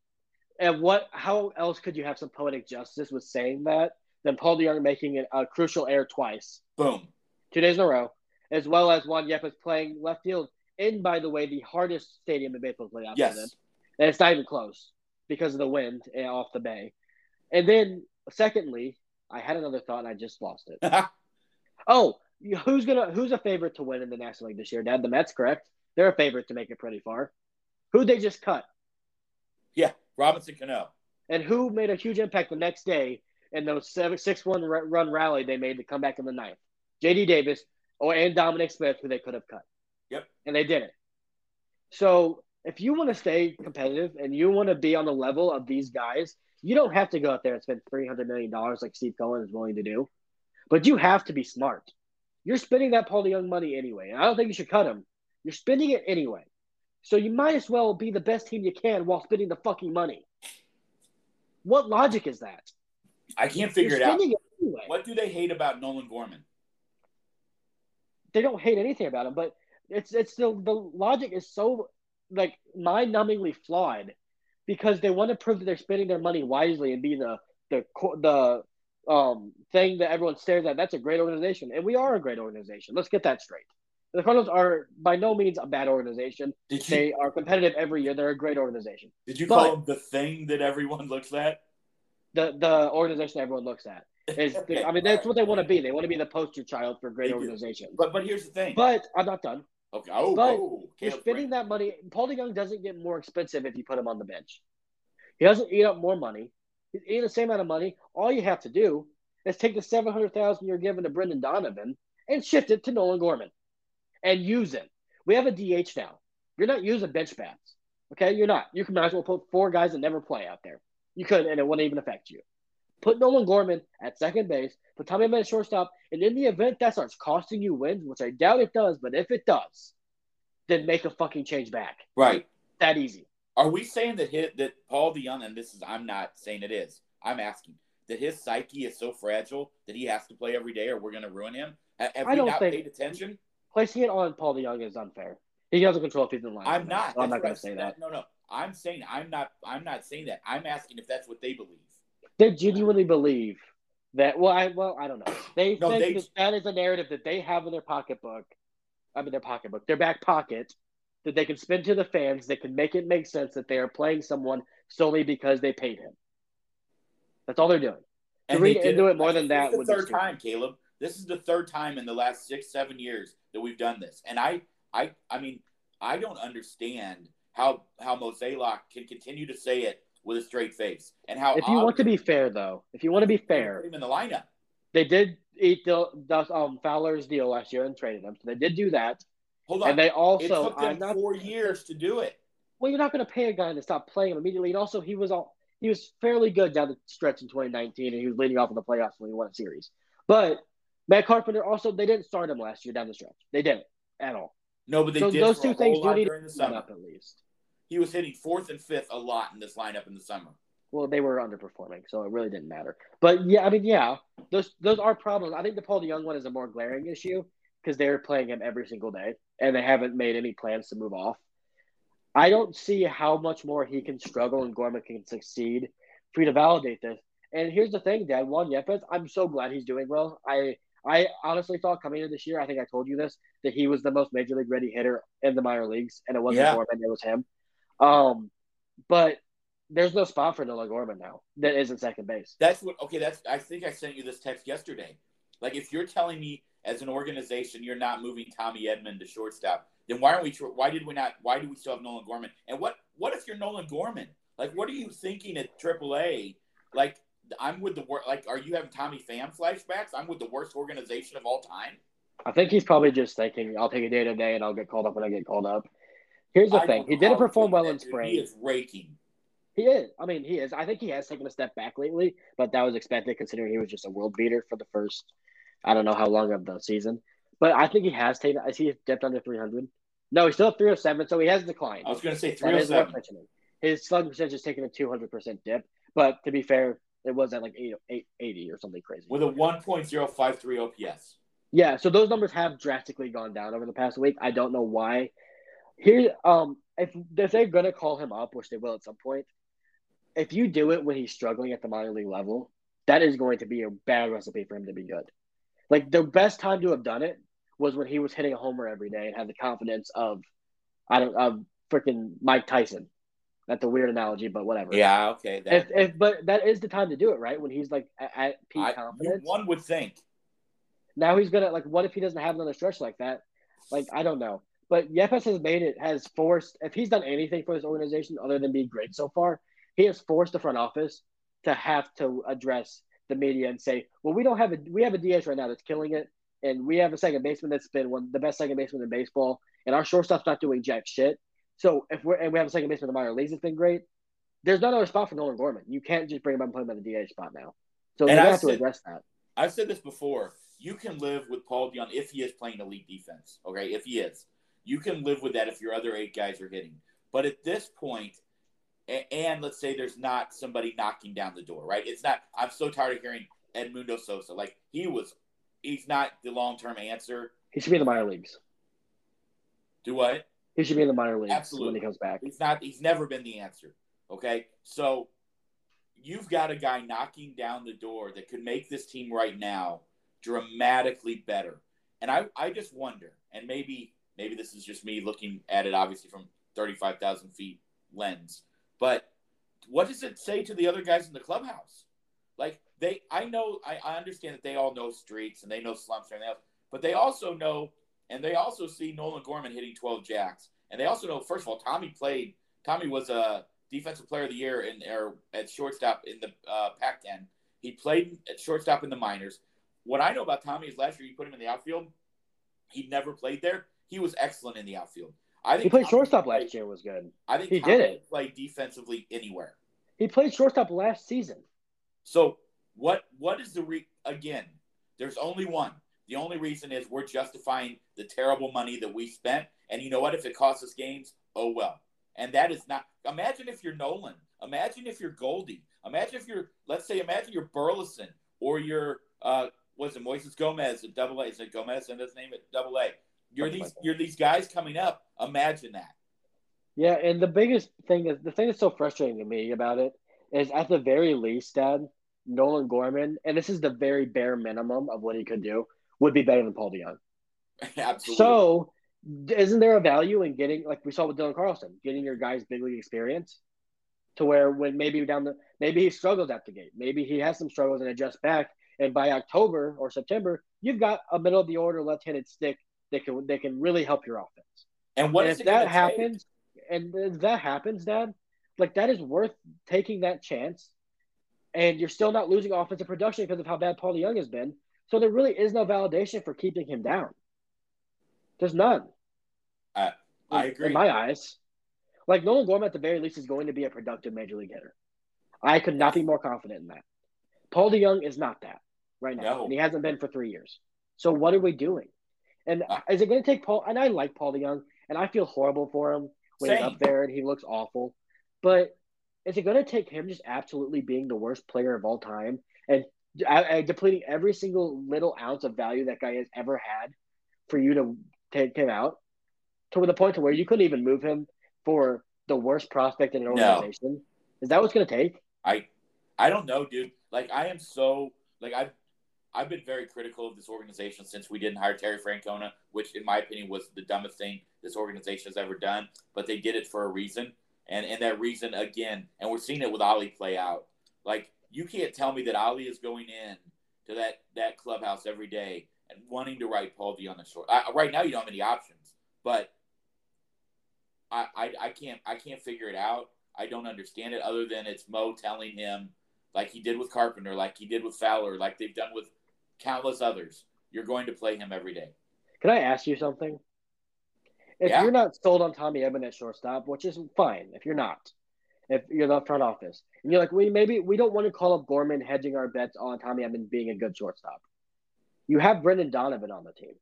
how else could you have some poetic justice with saying that than Paul DeJong making a crucial error twice? Boom. 2 days in a row. As well as Juan Yepez playing left field in, by the way, the hardest stadium in baseball playoffs. Yes. And it's not even close because of the wind off the bay. And then, secondly, I had another thought and I just lost it. Oh, who's a favorite to win in the National League this year, Dad? The Mets, correct? They're a favorite to make it pretty far. Who'd they just cut? Yeah, Robinson Cano. And who made a huge impact the next day in those 6-1 run rally they made to come back in the ninth? J.D. Davis and Dominic Smith, who they could have cut. Yep. And they didn't. So if you want to stay competitive and you want to be on the level of these guys, you don't have to go out there and spend $300 million like Steve Cohen is willing to do. But you have to be smart. You're spending that Paul DeJong money anyway. And I don't think you should cut him. You're spending it anyway. So you might as well be the best team you can while spending the fucking money. What logic is that? I can't figure it out. Anyway. What do they hate about Nolan Gorman? They don't hate anything about him, but it's still the logic is so like mind-numbingly flawed because they want to prove that they're spending their money wisely and be the thing that everyone stares at. That's a great organization, and we are a great organization. Let's get that straight. The Cardinals are by no means a bad organization. They are competitive every year. They're a great organization. Did you call them the thing that everyone looks at? The organization everyone looks at. Okay, I mean, that's what they want to be. They want to be the poster child for great organization. But here's the thing. But I'm not done. Okay. You're spending that money. Paul DeJong doesn't get more expensive if you put him on the bench. He doesn't eat up more money. He's eating the same amount of money. All you have to do is take the $700,000 you're giving to Brendan Donovan and shift it to Nolan Gorman and use it. We have a DH now. You're not using bench bats. Okay, you're not. You can might as well put four guys that never play out there. You could, and it wouldn't even affect you. Put Nolan Gorman at second base, put Tommy Edman at shortstop, and in the event that starts costing you wins, which I doubt it does, but if it does, then make a fucking change back. Right. That easy. Are we saying that Paul DeJong, and this is, I'm not saying it is, I'm asking, that his psyche is so fragile that he has to play every day or we're going to ruin him? Have we not paid attention? Placing it on Paul DeJong is unfair. He doesn't control if he's in line. I'm not. So I'm not going to say that. No. I'm saying I'm not saying that. I'm asking if that's what they believe. They genuinely believe that. Well, I don't know. They think that is a narrative that they have in their pocketbook. I mean, their back pocket, that they can spin to the fans. They can make it make sense that they are playing someone solely because they paid him. That's all they're doing. And to read into it more than that. This is the third time, Caleb. This is the third time in the last 6-7 years that we've done this. And I mean, I don't understand how Moselock can continue to say it with a straight face, and how if you want to be fair, though, put him in the lineup. They did eat Fowler's deal last year and traded him, so they did do that. Hold on, and they also it took them 4 years to do it. Well, you're not going to pay a guy to stop playing him immediately, and also he was all he was fairly good down the stretch in 2019, and he was leading off in the playoffs when he won a series. But Matt Carpenter also, they didn't start him last year down the stretch. They didn't at all. No, but they did. Those two things do need to sum up at least. He was hitting fourth and fifth a lot in this lineup in the summer. Well, they were underperforming, so it really didn't matter. But yeah, I mean, yeah, those are problems. I think the Paul DeJong one is a more glaring issue because they're playing him every single day, and they haven't made any plans to move off. I don't see how much more he can struggle and Gorman can succeed for you to validate this. And here's the thing, Dad, Juan Yepez, I'm so glad he's doing well. I honestly thought coming into this year, I think I told you this, that he was the most major league ready hitter in the minor leagues, and it wasn't Gorman, it was him. But there's no spot for Nolan Gorman now that isn't second base. I think I sent you this text yesterday. Like, if you're telling me as an organization you're not moving Tommy Edman to shortstop, then why do we still have Nolan Gorman? And what if you're Nolan Gorman? Like, what are you thinking at AAA? Like, I'm with the worst. Like, are you having Tommy Pham flashbacks? I'm with the worst organization of all time. I think he's probably just thinking, I'll take a day to day and I'll get called up when I get called up. Here's the thing. He didn't perform well in spring. He is raking. He is. I mean, he is. I think he has taken a step back lately, but that was expected considering he was just a world beater for the first, I don't know how long of the season. But I think he has taken – is he dipped under 300? No, he's still at 307, so he has declined. I was going to say 307. His slugging percentage is taking a 200% dip, but to be fair, it was at like 880 or something crazy. With a 1.053 OPS. Yeah, so those numbers have drastically gone down over the past week. I don't know why. Here, if they're going to call him up, which they will at some point, if you do it when he's struggling at the minor league level, that is going to be a bad recipe for him to be good. Like, the best time to have done it was when he was hitting a homer every day and had the confidence of freaking Mike Tyson. That's a weird analogy, but whatever. Yeah, okay. But that is the time to do it, right? When he's, like, at peak confidence. One would think. Now he's going to, like, what if he doesn't have another stretch like that? Like, I don't know. But Yepez has forced, if he's done anything for his organization other than be great so far, he has forced the front office to have to address the media and say, well, we have a DH right now that's killing it, and we have a second baseman that's been one the best second baseman in baseball, and our shortstop's not doing jack shit. So we have a second baseman in the minor leagues that's been great. There's no other spot for Nolan Gorman. You can't just bring him up and put him at the DH spot now. So we have to address that. I've said this before. You can live with Paul DeJong if he is playing elite defense. Okay, if he is. You can live with that if your other eight guys are hitting. But at this point, and let's say there's not somebody knocking down the door, right? It's not – I'm so tired of hearing Edmundo Sosa. Like, he's not the long-term answer. He should be in the minor leagues. Do what? He should be in the minor leagues. Absolutely. When he comes back. He's never been the answer, okay? So you've got a guy knocking down the door that could make this team right now dramatically better. And I just wonder, and maybe this is just me looking at it, obviously, from 35,000 feet lens. But what does it say to the other guys in the clubhouse? Like, I understand that they all know streaks and they know slumps and everything else, but they also know, and they also see Nolan Gorman hitting 12 jacks. And they also know, first of all, Tommy was a defensive player of the year at shortstop in the Pac-10. He played at shortstop in the minors. What I know about Tommy is last year you put him in the outfield. He never played there. He was excellent in the outfield. I think he played shortstop last year. Was good. I think he did it. Play defensively anywhere. He played shortstop last season. So what is the again? There's only one. The only reason is we're justifying the terrible money that we spent. And you know what? If it costs us games, oh well. And that is not. Imagine if you're Nolan. Imagine if you're Goldie. Imagine if you're. Let's say. Imagine you're Burleson or your. Was it Moises Gomez at Double A? Is it Gomez? And his name at Double A. You're these guys coming up. Imagine that. Yeah, and the biggest thing is the thing that's so frustrating to me about it is at the very least, Dad, Nolan Gorman, and this is the very bare minimum of what he could do, would be better than Paul DeJong. Absolutely. So, isn't there a value in getting, like we saw with Dylan Carlson, getting your guys big league experience to where when maybe he struggles at the gate, maybe he has some struggles and adjusts back, and by October or September, you've got a middle of the order left-handed stick. They can really help your offense. And if that happens, Dad, like that is worth taking that chance. And you're still not losing offensive production because of how bad Paul DeJong has been. So there really is no validation for keeping him down. There's none. I agree. In my eyes, like Nolan Gorman at the very least is going to be a productive major league hitter. I could not be more confident in that. Paul DeJong is not that right now, and he hasn't been for 3 years. So what are we doing? And is it going to take Paul – and I like Paul DeJong, and I feel horrible for him when he's up there and he looks awful. But is it going to take him just absolutely being the worst player of all time and depleting every single little ounce of value that guy has ever had for you to take him out to the point to where you couldn't even move him for the worst prospect in an organization? No. Is that what's going to take? I don't know, dude. Like, I am so – like, I've been very critical of this organization since we didn't hire Terry Francona, which in my opinion was the dumbest thing this organization has ever done. But they did it for a reason. And that reason, again, and we're seeing it with Ali play out. Like, you can't tell me that Ali is going in to that clubhouse every day and wanting to write Paul DeJong on the short. Right now, you don't have any options. But I can't figure it out. I don't understand it other than it's Mo telling him, like he did with Carpenter, like he did with Fowler, like they've done with countless others. You're going to play him every day. Can I ask you something? If you're not sold on Tommy Edman at shortstop, which is fine if you're not, if you're the front office, and you're like, maybe we don't want to call up Gorman hedging our bets on Tommy Edman being a good shortstop. You have Brendan Donovan on the team.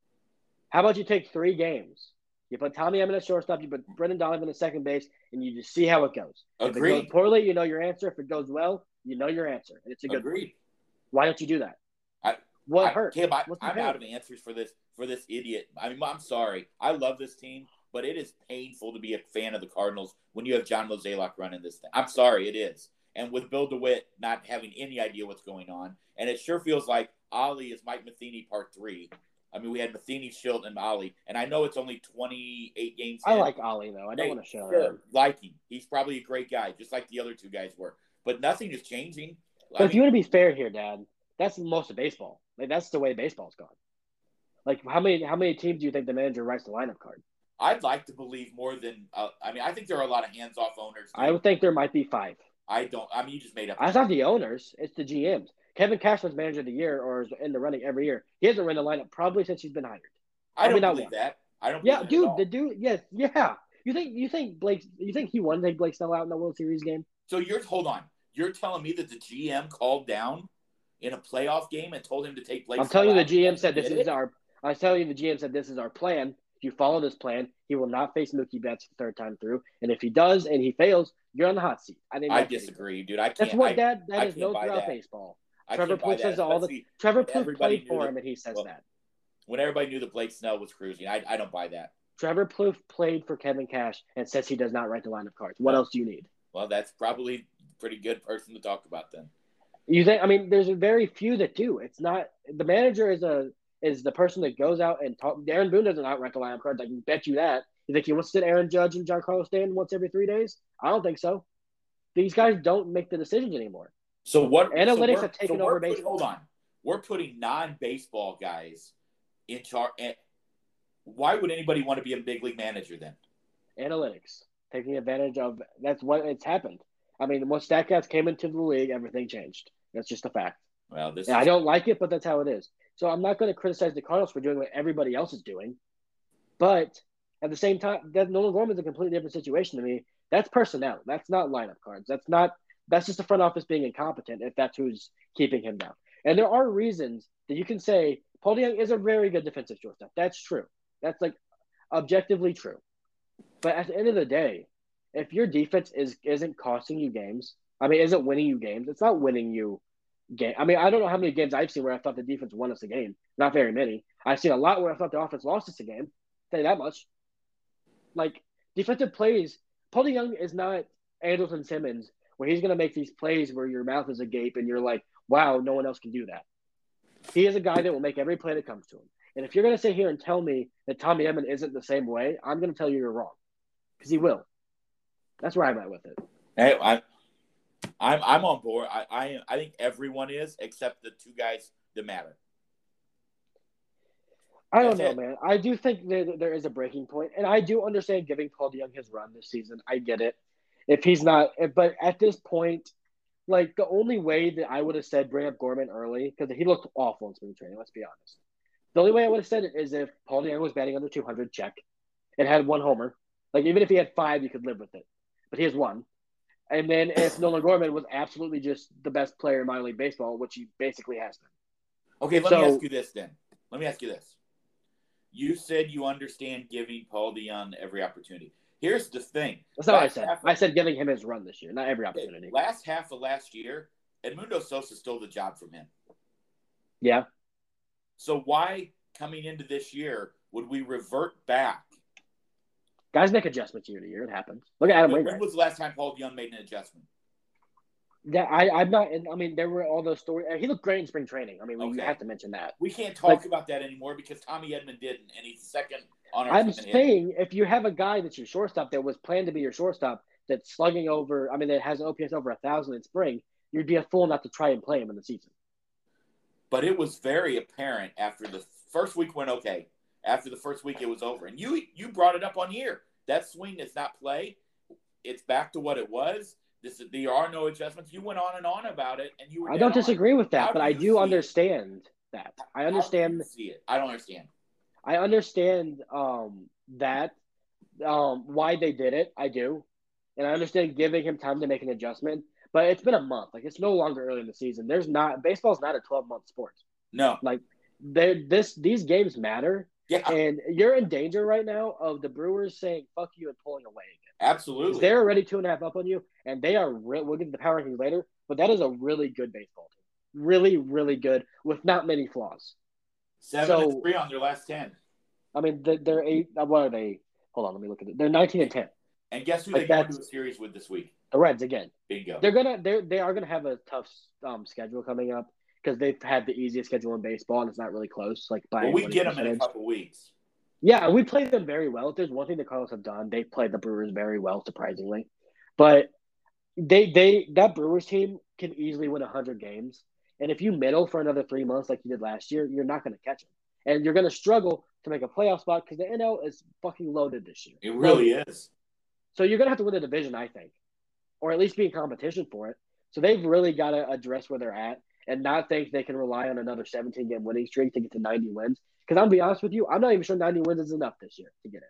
How about you take 3 games? You put Tommy Edman at shortstop, you put Brendan Donovan at second base, and you just see how it goes. Agreed. If it goes poorly, you know your answer. If it goes well, you know your answer. And it's a good one. Why don't you do that? What hurt? Kim, I'm out of answers for this idiot. I mean, I'm sorry. I love this team, but it is painful to be a fan of the Cardinals when you have John Mozeliak running this thing. I'm sorry, it is. And with Bill DeWitt not having any idea what's going on, and it sure feels like Ali is Mike Matheny Part 3. I mean, we had Matheny, Schilt, and Ali. And I know it's only 28 games in. I like Ali, though. I don't want to show him. Like him. He's probably a great guy, just like the other 2 guys were. But nothing is changing. But if you want to be fair here, Dad, that's most of baseball. Like, that's the way baseball's gone. Like, how many teams do you think the manager writes the lineup card? I'd like to believe more than I think there are a lot of hands-off owners. I would think there might be 5. You just made up. It's not the owners. It's the GMs. Kevin Cashman's manager of the year or is in the running every year. He hasn't run the lineup probably since he's been hired. I don't believe that. I don't believe that. Yeah, dude, the dude, yes, yeah. You think he won Blake Snell out in the World Series game? So You're telling me that the GM called down in a playoff game and told him to take Blake Snell out? I'm telling you the GM said this is our plan. If you follow this plan, he will not face Mookie Betts the 3rd time through. And if he does and he fails, you're on the hot seat. I disagree, dude. I can't. That's what that is known throughout baseball. Trevor Plouffe says all the – Trevor Plouffe played for him and he says that. When everybody knew that Blake Snell was cruising, I don't buy that. Trevor Plouffe played for Kevin Cash and says he does not write the lineup cards. What else do you need? Well, that's probably a pretty good person to talk about then. You think? I mean, there's very few that do. It's not the manager is the person that goes out and talk. Aaron Boone doesn't write the lineup cards. I can bet you that. You think he wants to sit Aaron Judge and Giancarlo Stanton once every 3 days? I don't think so. These guys don't make the decisions anymore. So what? Analytics have taken over baseball. Hold on, we're putting non-baseball guys in charge. Why would anybody want to be a big league manager then? Analytics taking advantage of that's what it's happened. I mean, once Statcast came into the league, everything changed. That's just a fact. Well, I don't like it, but that's how it is. So I'm not going to criticize the Cardinals for doing what everybody else is doing. But at the same time, Nolan Gorman's a completely different situation to me. That's personnel. That's not lineup cards. That's just the front office being incompetent if that's who's keeping him down. And there are reasons that you can say Paul DeJong is a very good defensive shortstop. That's true. That's like objectively true. But at the end of the day, if your defense isn't costing you games, isn't winning you games, it's not winning you games. I don't know how many games I've seen where I thought the defense won us a game. Not very many. I've seen a lot where I thought the offense lost us a game. I'll tell you that much. Like, defensive plays, Paul DeJong is not Andrelton Simmons where he's going to make these plays where your mouth is agape and you're like, wow, no one else can do that. He is a guy that will make every play that comes to him. And if you're going to sit here and tell me that Tommy Edman isn't the same way, I'm going to tell you you're wrong because he will. That's where I'm at with it. Hey, I'm on board. I think everyone is except the 2 guys that matter. I don't know, man. I do think there is a breaking point, and I do understand giving Paul DeJong his run this season. I get it. If he's not, but at this point, like the only way that I would have said bring up Gorman early because he looked awful in spring training. Let's be honest. The only way I would have said it is if Paul DeJong was batting under 200, check, and had 1 homer. Like even if he had 5, you could live with it. But he has 1. And then if Nolan Gorman was absolutely just the best player in minor league baseball, which he basically has been. Okay, let me ask you this then. You said you understand giving Paul DeJong every opportunity. Here's the thing. That's not what I said. I said giving him his run this year, not every opportunity. Last half of last year, Edmundo Sosa stole the job from him. Yeah. So why, coming into this year, would we revert back? Guys make adjustments year to year. It happens. Look at Adam Wainwright. When was the last time Paul DeJong made an adjustment? Yeah, I mean, there were all those stories. He looked great in spring training. I mean, we have to mention that. We can't talk about that anymore because Tommy Edman didn't, and he's second on our team. If you have a guy that's your shortstop that was planned to be your shortstop that's slugging over, I mean, that has an OPS over 1,000 in spring, you'd be a fool not to try and play him in the season. But it was very apparent after the first week went okay. After the first week, it was over. And you brought it up on here. That swing is not play. It's back to what it was. There are no adjustments. You went on and on about it, and you were. I don't disagree with that, but I do understand that. I understand. See it? I don't understand. I understand why they did it. I do, and I understand giving him time to make an adjustment. But it's been a month. Like, it's no longer early in the season. Baseball's not a 12-month sport. No. Like, these games matter. Yeah. And you're in danger right now of the Brewers saying "fuck you" and pulling away again. Absolutely. They're already 2.5 up on you, and they are. We'll get to the power rankings later, but that is a really good baseball team. Really, really good with not many flaws. 7-3 on their last 10. I mean, they're 8. What are they? Hold on, let me look at it. They're 19-10. And guess who they go to the series with this week? The Reds again. Bingo. They are gonna have a tough schedule coming up. Because they've had the easiest schedule in baseball, and it's not really close. We get them in a couple weeks. Yeah, we play them very well. If there's one thing the Cardinals have done, they played the Brewers very well, surprisingly. But that Brewers team can easily win 100 games. And if you middle for another 3 months like you did last year, you're not going to catch them. And you're going to struggle to make a playoff spot because the NL is fucking loaded this year. It really is. So you're going to have to win the division, I think, or at least be in competition for it. So they've really got to address where they're at. And not think they can rely on another 17-game winning streak to get to 90 wins. Because I'm going to be honest with you, I'm not even sure 90 wins is enough this year to get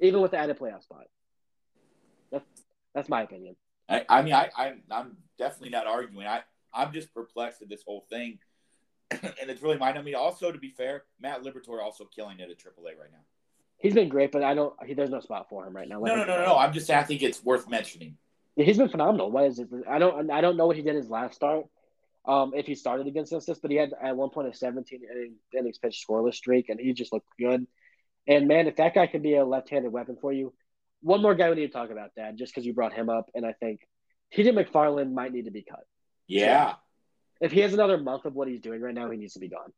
in, even with the added playoff spot. That's my opinion. I'm definitely not arguing. I'm just perplexed at this whole thing. And it's really mine. I mean, also, to be fair, Matt Liberatore also killing it at AAA right now. He's been great, but there's no spot for him right now. No. I think it's worth mentioning. He's been phenomenal. What is it? I don't know what he did his last start. If he started against us, but he had at one point a 17 innings pitch scoreless streak, and he just looked good. And man, if that guy could be a left-handed weapon for you, one more guy we need to talk about, Dad, just because you brought him up, and I think TJ McFarland might need to be cut. Yeah, so if he has another month of what he's doing right now, he needs to be gone.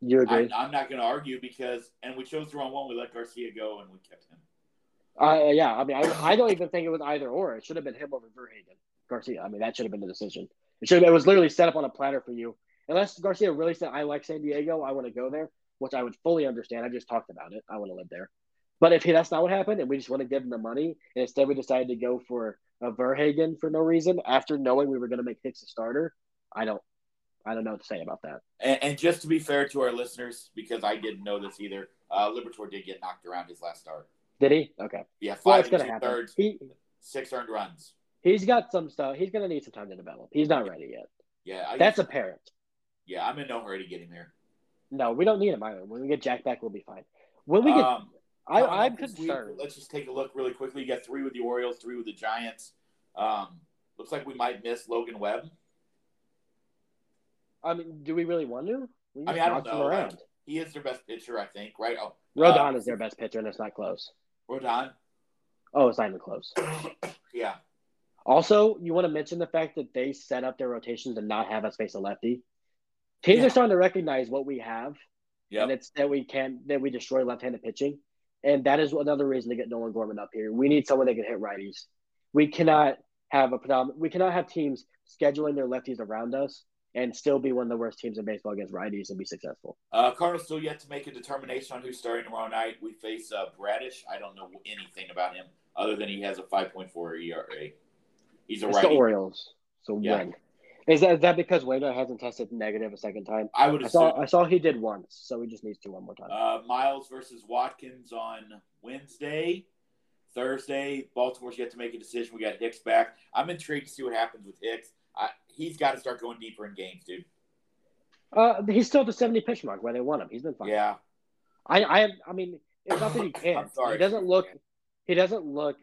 You agree? I'm not going to argue because we chose the wrong one. We let Garcia go, and we kept him. Yeah, I mean, I don't even think it was either or. It should have been him over Verhagen. Garcia. I mean, that should have been the decision. It was literally set up on a platter for you. Unless Garcia really said, I like San Diego, I want to go there, which I would fully understand. I just talked about it. I want to live there. But if that's not what happened, and we just want to give him the money, and instead we decided to go for a Verhagen for no reason, after knowing we were going to make Hicks a starter, I don't know what to say about that. And just to be fair to our listeners, because I didn't know this either, Liberatore did get knocked around his last start. Did he? Okay. Yeah, 5 2/3, 6 earned runs. He's got some stuff. He's going to need some time to develop. He's not ready yet. Yeah. That's apparent. Yeah, I'm in no hurry to get him here. No, we don't need him either. When we get Jack back, we'll be fine. When we get I'm concerned. Let's just take a look really quickly. You got 3 with the Orioles, 3 with the Giants. Looks like we might miss Logan Webb. I mean, do we really want to? I don't know. Around. He is their best pitcher, I think, right? Oh, Rodon is their best pitcher, and it's not close. Rodon? Oh, it's not even close. Yeah. Also, you want to mention the fact that they set up their rotations and not have us face a lefty. Teams are starting to recognize what we have, and it's that we destroy left-handed pitching, and that is another reason to get Nolan Gorman up here. We need someone that can hit righties. We cannot have teams scheduling their lefties around us and still be one of the worst teams in baseball against righties and be successful. Cardinals still yet to make a determination on who's starting tomorrow night. We face Bradish. I don't know anything about him other than he has a 5.4 ERA. He's a righty. It's the Orioles. So when is that because Wainwright hasn't tested negative a second time? I would assume. I saw he did once, so he just needs to one more time. Miles versus Watkins on Wednesday. Thursday, Baltimore's yet to make a decision. We got Hicks back. I'm intrigued to see what happens with Hicks. He's got to start going deeper in games, dude. He's still at the 70 pitch mark where they want him. He's been fine. Yeah. I mean, it's not that he can't. I'm sorry. He doesn't look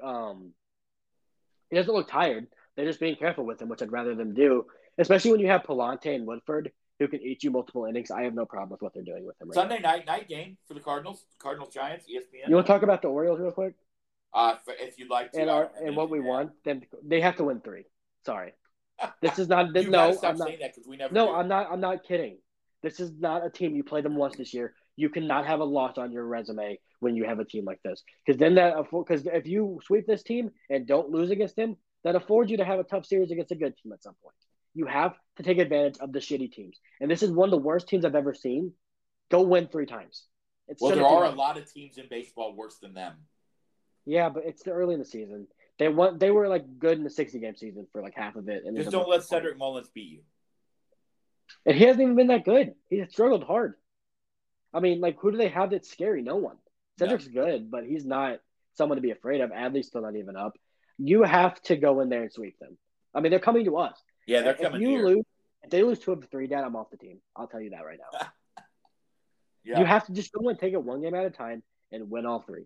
tired. They're just being careful with him, which I'd rather them do, especially when you have Palante and Woodford who can eat you multiple innings. I have no problem with what they're doing with him. Right Sunday now. Night game for the Cardinals, Giants, ESPN. You want to talk about the Orioles real quick? If you'd like to. And what we want, then they have to win 3. Sorry. This is not – no, I'm not saying that because we never do. I'm not kidding. This is not a team. You played them once this year. You cannot have a loss on your resume when you have a team like this. Because if you sweep this team and don't lose against them, that affords you to have a tough series against a good team at some point. You have to take advantage of the shitty teams. And this is one of the worst teams I've ever seen. Go win 3 times. There are a lot of teams in baseball worse than them. Yeah, but it's early in the season. They were like good in the 60-game season for like half of it. And just don't let Cedric Mullins beat you. And he hasn't even been that good. He's struggled hard. I mean, like, who do they have that's scary? No one. Cedric's good, but he's not someone to be afraid of. Adley's still not even up. You have to go in there and sweep them. I mean, they're coming to us. Yeah, they're coming here. If they lose 2 of 3, Dad, I'm off the team. I'll tell you that right now. Yeah. You have to just go and take it one game at a time and win all 3.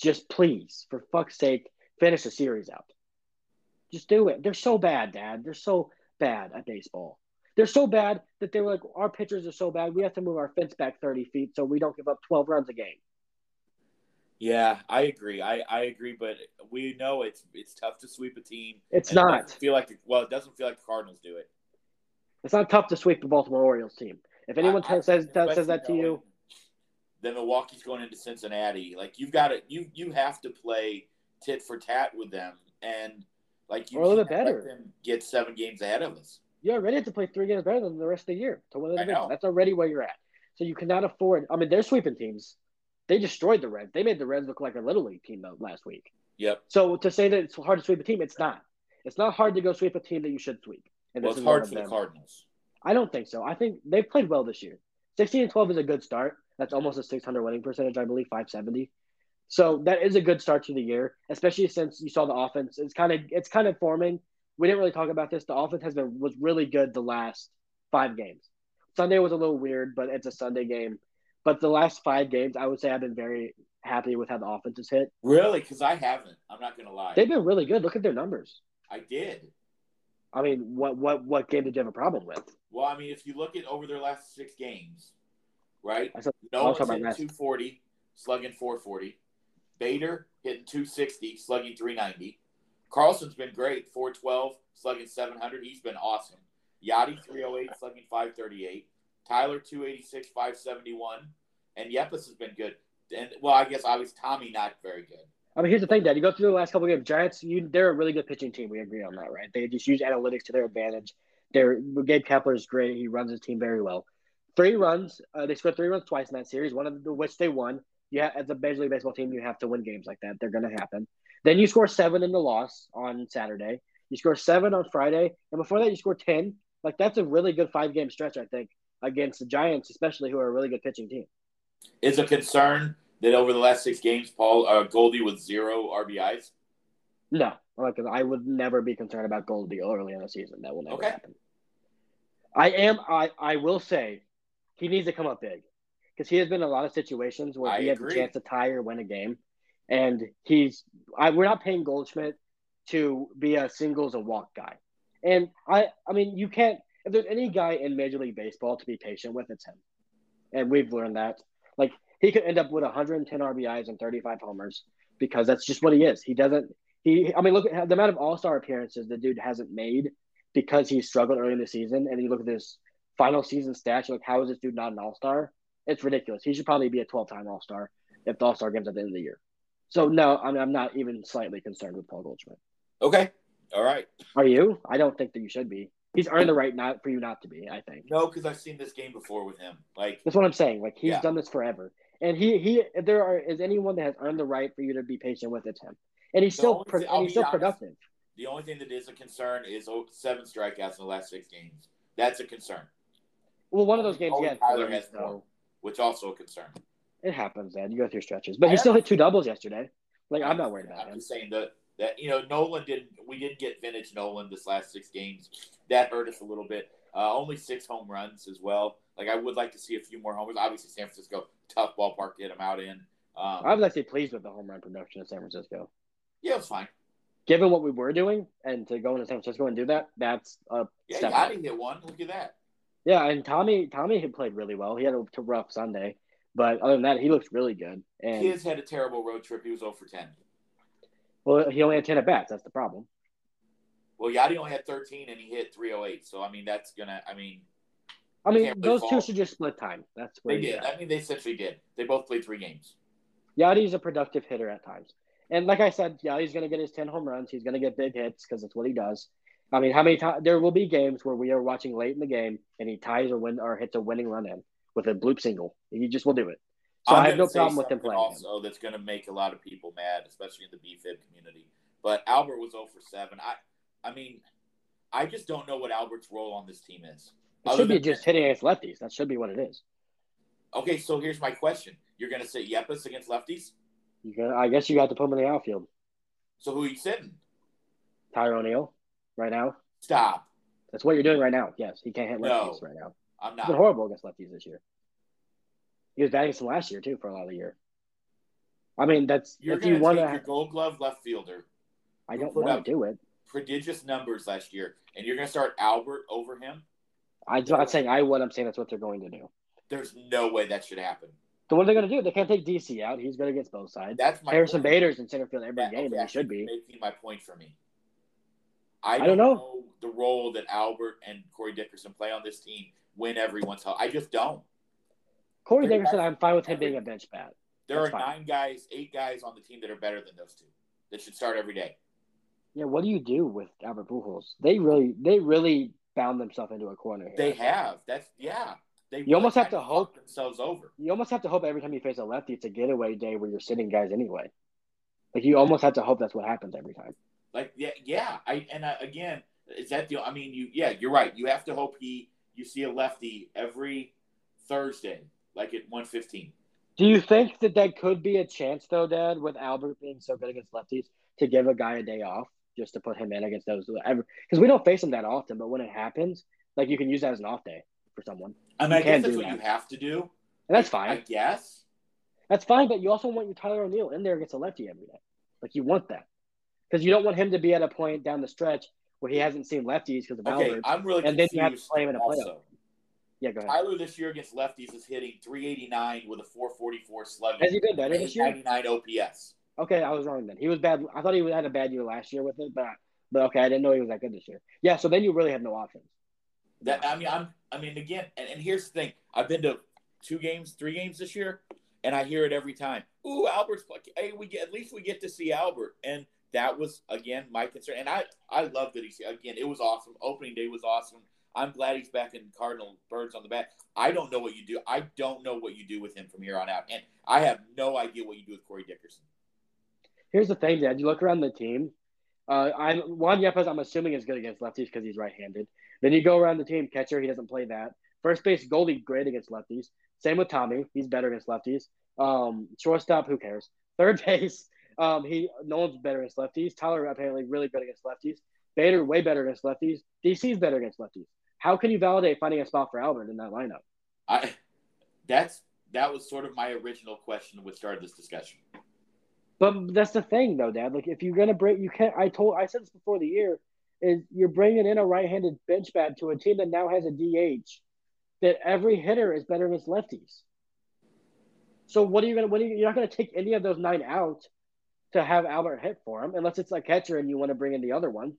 Just please, for fuck's sake, finish the series out. Just do it. They're so bad, Dad. They're so bad at baseball. They're so bad that they were like, our pitchers are so bad, we have to move our fence back 30 feet so we don't give up 12 runs a game. Yeah, I agree. I agree, but we know it's tough to sweep a team. It's not. It doesn't feel like the Cardinals do it. It's not tough to sweep the Baltimore Orioles team. If anyone says that to you, then Milwaukee's going into Cincinnati. Like, you've got to you have to play tit for tat with them, and like you can't let them get 7 games ahead of us. You already have to play 3 games better than the rest of the year to win the division. That's already where you're at. So you cannot afford. I mean, they're sweeping teams. They destroyed the Reds. They made the Reds look like a Little League team last week. Yep. So to say that it's hard to sweep a team, it's not. It's not hard to go sweep a team that you should sweep. And it's hard for the Cardinals. I don't think so. I think they've played well this year. 16-12 is a good start. That's almost a 600 winning percentage, I believe, 570. So that is a good start to the year, especially since you saw the offense. It's kind of forming. We didn't really talk about this. The offense was really good the last 5 games. Sunday was a little weird, but it's a Sunday game. But the last 5 games, I would say I've been very happy with how the offense has hit. Really? Because I haven't. I'm not going to lie. They've been really good. Look at their numbers. I did. I mean, what game did you have a problem with? Well, I mean, if you look at over their last 6 games, right? Nolan's hitting 240, slugging 440. Bader hitting 260, slugging 390. Carlson's been great, 412, slugging 700. He's been awesome. Yadi 308, slugging 538. Tyler 286, 571, and Yepez has been good. And well, I guess Tommy not very good. I mean, here's the thing, Dad. You go through the last couple of games. Giants, they're a really good pitching team. We agree on that, right? They just use analytics to their advantage. Gabe Kapler is great. He runs his team very well. 3 runs. They scored 3 runs twice in that series. One of which they won. Yeah, as a Major League Baseball team, you have to win games like that. They're going to happen. Then you score 7 in the loss on Saturday. You score 7 on Friday, and before that, you score 10. Like, that's a really good 5-game stretch, I think, against the Giants, especially, who are a really good pitching team. Is a concern that over the last 6 games, Paul, Goldie with 0 RBIs? No, because I would never be concerned about Goldie early in the season. That will never happen. I will say he needs to come up big because he has been in a lot of situations where he has a chance to tie or win a game. And we're not paying Goldschmidt to be a singles and walk guy. And I mean, you can't. If there's any guy in Major League Baseball to be patient with, it's him. And we've learned that. Like, he could end up with 110 RBIs and 35 homers because that's just what he is. I mean, look at the amount of all-star appearances the dude hasn't made because he struggled early in the season. And you look at this final season stats, you're like, how is this dude not an all-star? It's ridiculous. He should probably be a 12-time all-star if the all-star game's at the end of the year. So, no, I mean, I'm not even slightly concerned with Paul Goldschmidt. Okay. All right. Are you? I don't think that you should be. He's earned the right not for you not to be, I think. No, because I've seen this game before with him. Like, that's what I'm saying. Like, he's done this forever. And if there is anyone that has earned the right for you to be patient with, it's him. And he's still productive. The only thing that is a concern is 7 strikeouts in the last 6 games. That's a concern. Well, one of those games, Tyler has 4, which also a concern. It happens, man. You go through stretches. But he still hit 2 doubles yesterday. Like, I'm not worried about it. I'm just saying that you know, Nolan didn't. We didn't get vintage Nolan this last 6 games. That hurt us a little bit. Only 6 home runs as well. Like, I would like to see a few more homers. Obviously, San Francisco, tough ballpark to get them out in. I was actually pleased with the home run production in San Francisco. Yeah, it was fine. Given what we were doing, and to go into San Francisco and do that, that's a step up. Yeah, Yadi hit one. Look at that. Yeah, and Tommy had played really well. He had a rough Sunday. But other than that, he looks really good. And Kiz had a terrible road trip. He was 0 for 10. Well, he only had 10 at-bats. That's the problem. Well, Yadi only had 13, and he hit 308. So, I mean, that's going to – I mean, those two should just split time. That's what they did. I mean, they essentially did. They both played 3 games. Yadi's a productive hitter at times. And like I said, Yadi's going to get his 10 home runs. He's going to get big hits because that's what he does. I mean, how many times – there will be games where we are watching late in the game, and he ties or hits a winning run in with a bloop single. He just will do it. So I have no problem with him playing. Also, that's going to make a lot of people mad, especially in the BFIB community. But Albert was 0 for 7. I mean, I just don't know what Albert's role on this team is. It should be just hitting against lefties. That should be what it is. Okay, so here's my question. You're going to sit Yepez against lefties? I guess you got to put him in the outfield. So who are you sitting? Tyler O'Neill right now. Stop. That's what you're doing right now. Yes, he can't hit lefties right now. I'm not. He's been horrible against lefties this year. He was batting some last year, too, for a lot of the year. I mean, that's – you're going to take your gold glove left fielder. I don't want to do it. Prodigious numbers last year, and you're going to start Albert over him? I'm not saying I would. I'm saying that's what they're going to do. There's no way that should happen. So what are they going to do? They can't take DC out. He's going to get both sides. That's my Harrison point. Bader's in center field every game, and he should be. Making my point for me. I don't know the role that Albert and Corey Dickerson play on this team when everyone's healthy. I just don't. Corey Dickerson, I'm fine with him being a bench bat. There are 8 guys on the team that are better than those two that should start every day. Yeah, what do you do with Albert Pujols? They really bound themselves into a corner here. They have. You almost have to hope themselves over. You almost have to hope every time you face a lefty, it's a getaway day where you're sitting guys anyway. Like, you almost have to hope that's what happens every time. Like, yeah. Again, is that the? I mean, you're right. You have to hope you see a lefty every Thursday, like at 1:15. Do you think that could be a chance, though, Dad, with Albert being so good against lefties, to give a guy a day off just to put him in against those? Because we don't face him that often, but when it happens, like, you can use that as an off day for someone. And I guess that's what you have to do. And that's fine. I guess. That's fine, but you also want your Tyler O'Neill in there against a lefty every day. Like, you want that. Because you don't want him to be at a point down the stretch where he hasn't seen lefties because of Albert. I'm really confused. And then you have to play him in a playoff. Yeah, go ahead. Tyler this year against lefties is hitting 389 with a 444 slugging. Has he been better this year? 99 OPS. Okay, I was wrong then. He was bad. I thought he had a bad year last year with it, but okay, I didn't know he was that good this year. Yeah, so then you really have no options. I mean, here's the thing. I've been to 2 games, 3 games this year, and I hear it every time. Ooh, Albert's lucky. Hey, at least we get to see Albert, and that was again my concern. And I love that it was awesome. Opening day was awesome. I'm glad he's back in Cardinal birds on the bat. I don't know what you do with him from here on out. And I have no idea what you do with Corey Dickerson. Here's the thing, Dad. You look around the team. Juan Yepez, I'm assuming, is good against lefties because he's right-handed. Then you go around the team. Catcher, he doesn't play that. First base, goalie, great against lefties. Same with Tommy. He's better against lefties. Shortstop, who cares? Third base, Nolan's better against lefties. Tyler, apparently, really good against lefties. Bader, way better against lefties. DC's better against lefties. How can you validate finding a spot for Albert in that lineup? That was sort of my original question when we started this discussion. But that's the thing, though, Dad. Like, if you're gonna bring, you can't. I said this before the year, is you're bringing in a right-handed bench bat to a team that now has a DH that every hitter is better against lefties. So what are you gonna? You're not gonna take any of those 9 out to have Albert hit for him, unless it's a catcher and you want to bring in the other one.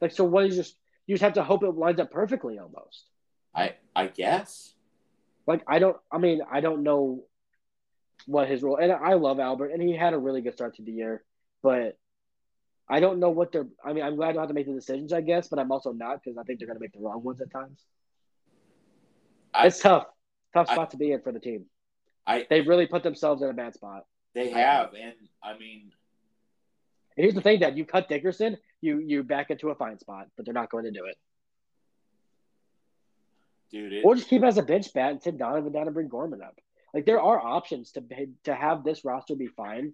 Like, so what is just? You just have to hope it lines up perfectly almost. I guess. Like, I don't know what his role – and I love Albert, and he had a really good start to the year. But I don't know what they're – I mean, I'm glad I don't have to make the decisions, I guess, but I'm also not, because I think they're going to make the wrong ones at times. It's tough. Tough spot to be in for the team. They've really put themselves in a bad spot. They have, and I mean – and here's the thing, Dad. You cut Dickerson, you back into a fine spot, but they're not going to do it. Dude, or just keep him as a bench bat and send Donovan down and bring Gorman up. Like, there are options to have this roster be fine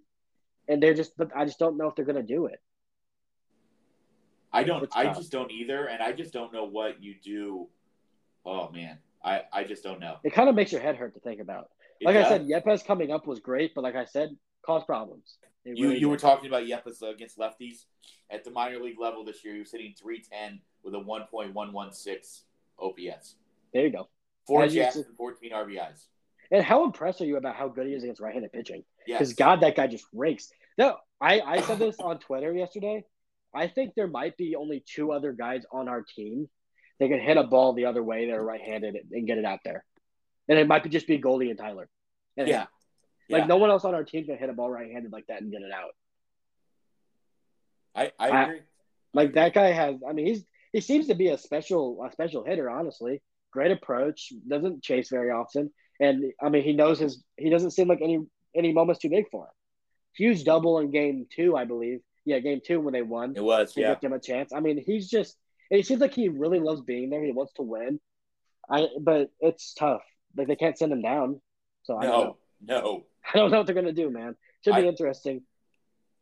And they're just, I just don't know if they're going to do it. I just don't either. And I just don't know what you do. Oh man. I just don't know. It kind of makes your head hurt to think about. Like I said, Yepez coming up was great, but like I said, caused problems. You were talking about Yepez against lefties at the minor league level this year. He was hitting .310 with a 1.116 OPS. There you go. 4 jacks and 14 RBIs. And how impressed are you about how good he is against right-handed pitching? Because, God, that guy just rakes. No, I said this on Twitter yesterday. I think there might be only 2 other guys on our team that can hit a ball the other way that are right-handed and get it out there. And it might be just be Goldie and Tyler. And yeah. Like, no one else on our team can hit a ball right-handed like that and get it out. I agree. Like, that guy has – I mean, he seems to be a special hitter, honestly. Great approach. Doesn't chase very often. And, I mean, he doesn't seem like any moment's too big for him. Huge double in Game 2, I believe. Yeah, Game 2 when they won. It was, yeah. He gave him a chance. I mean, he's just – it seems like he really loves being there. He wants to win. But it's tough. Like, they can't send him down. So, I don't know. I don't know what they're going to do, man. Should be interesting.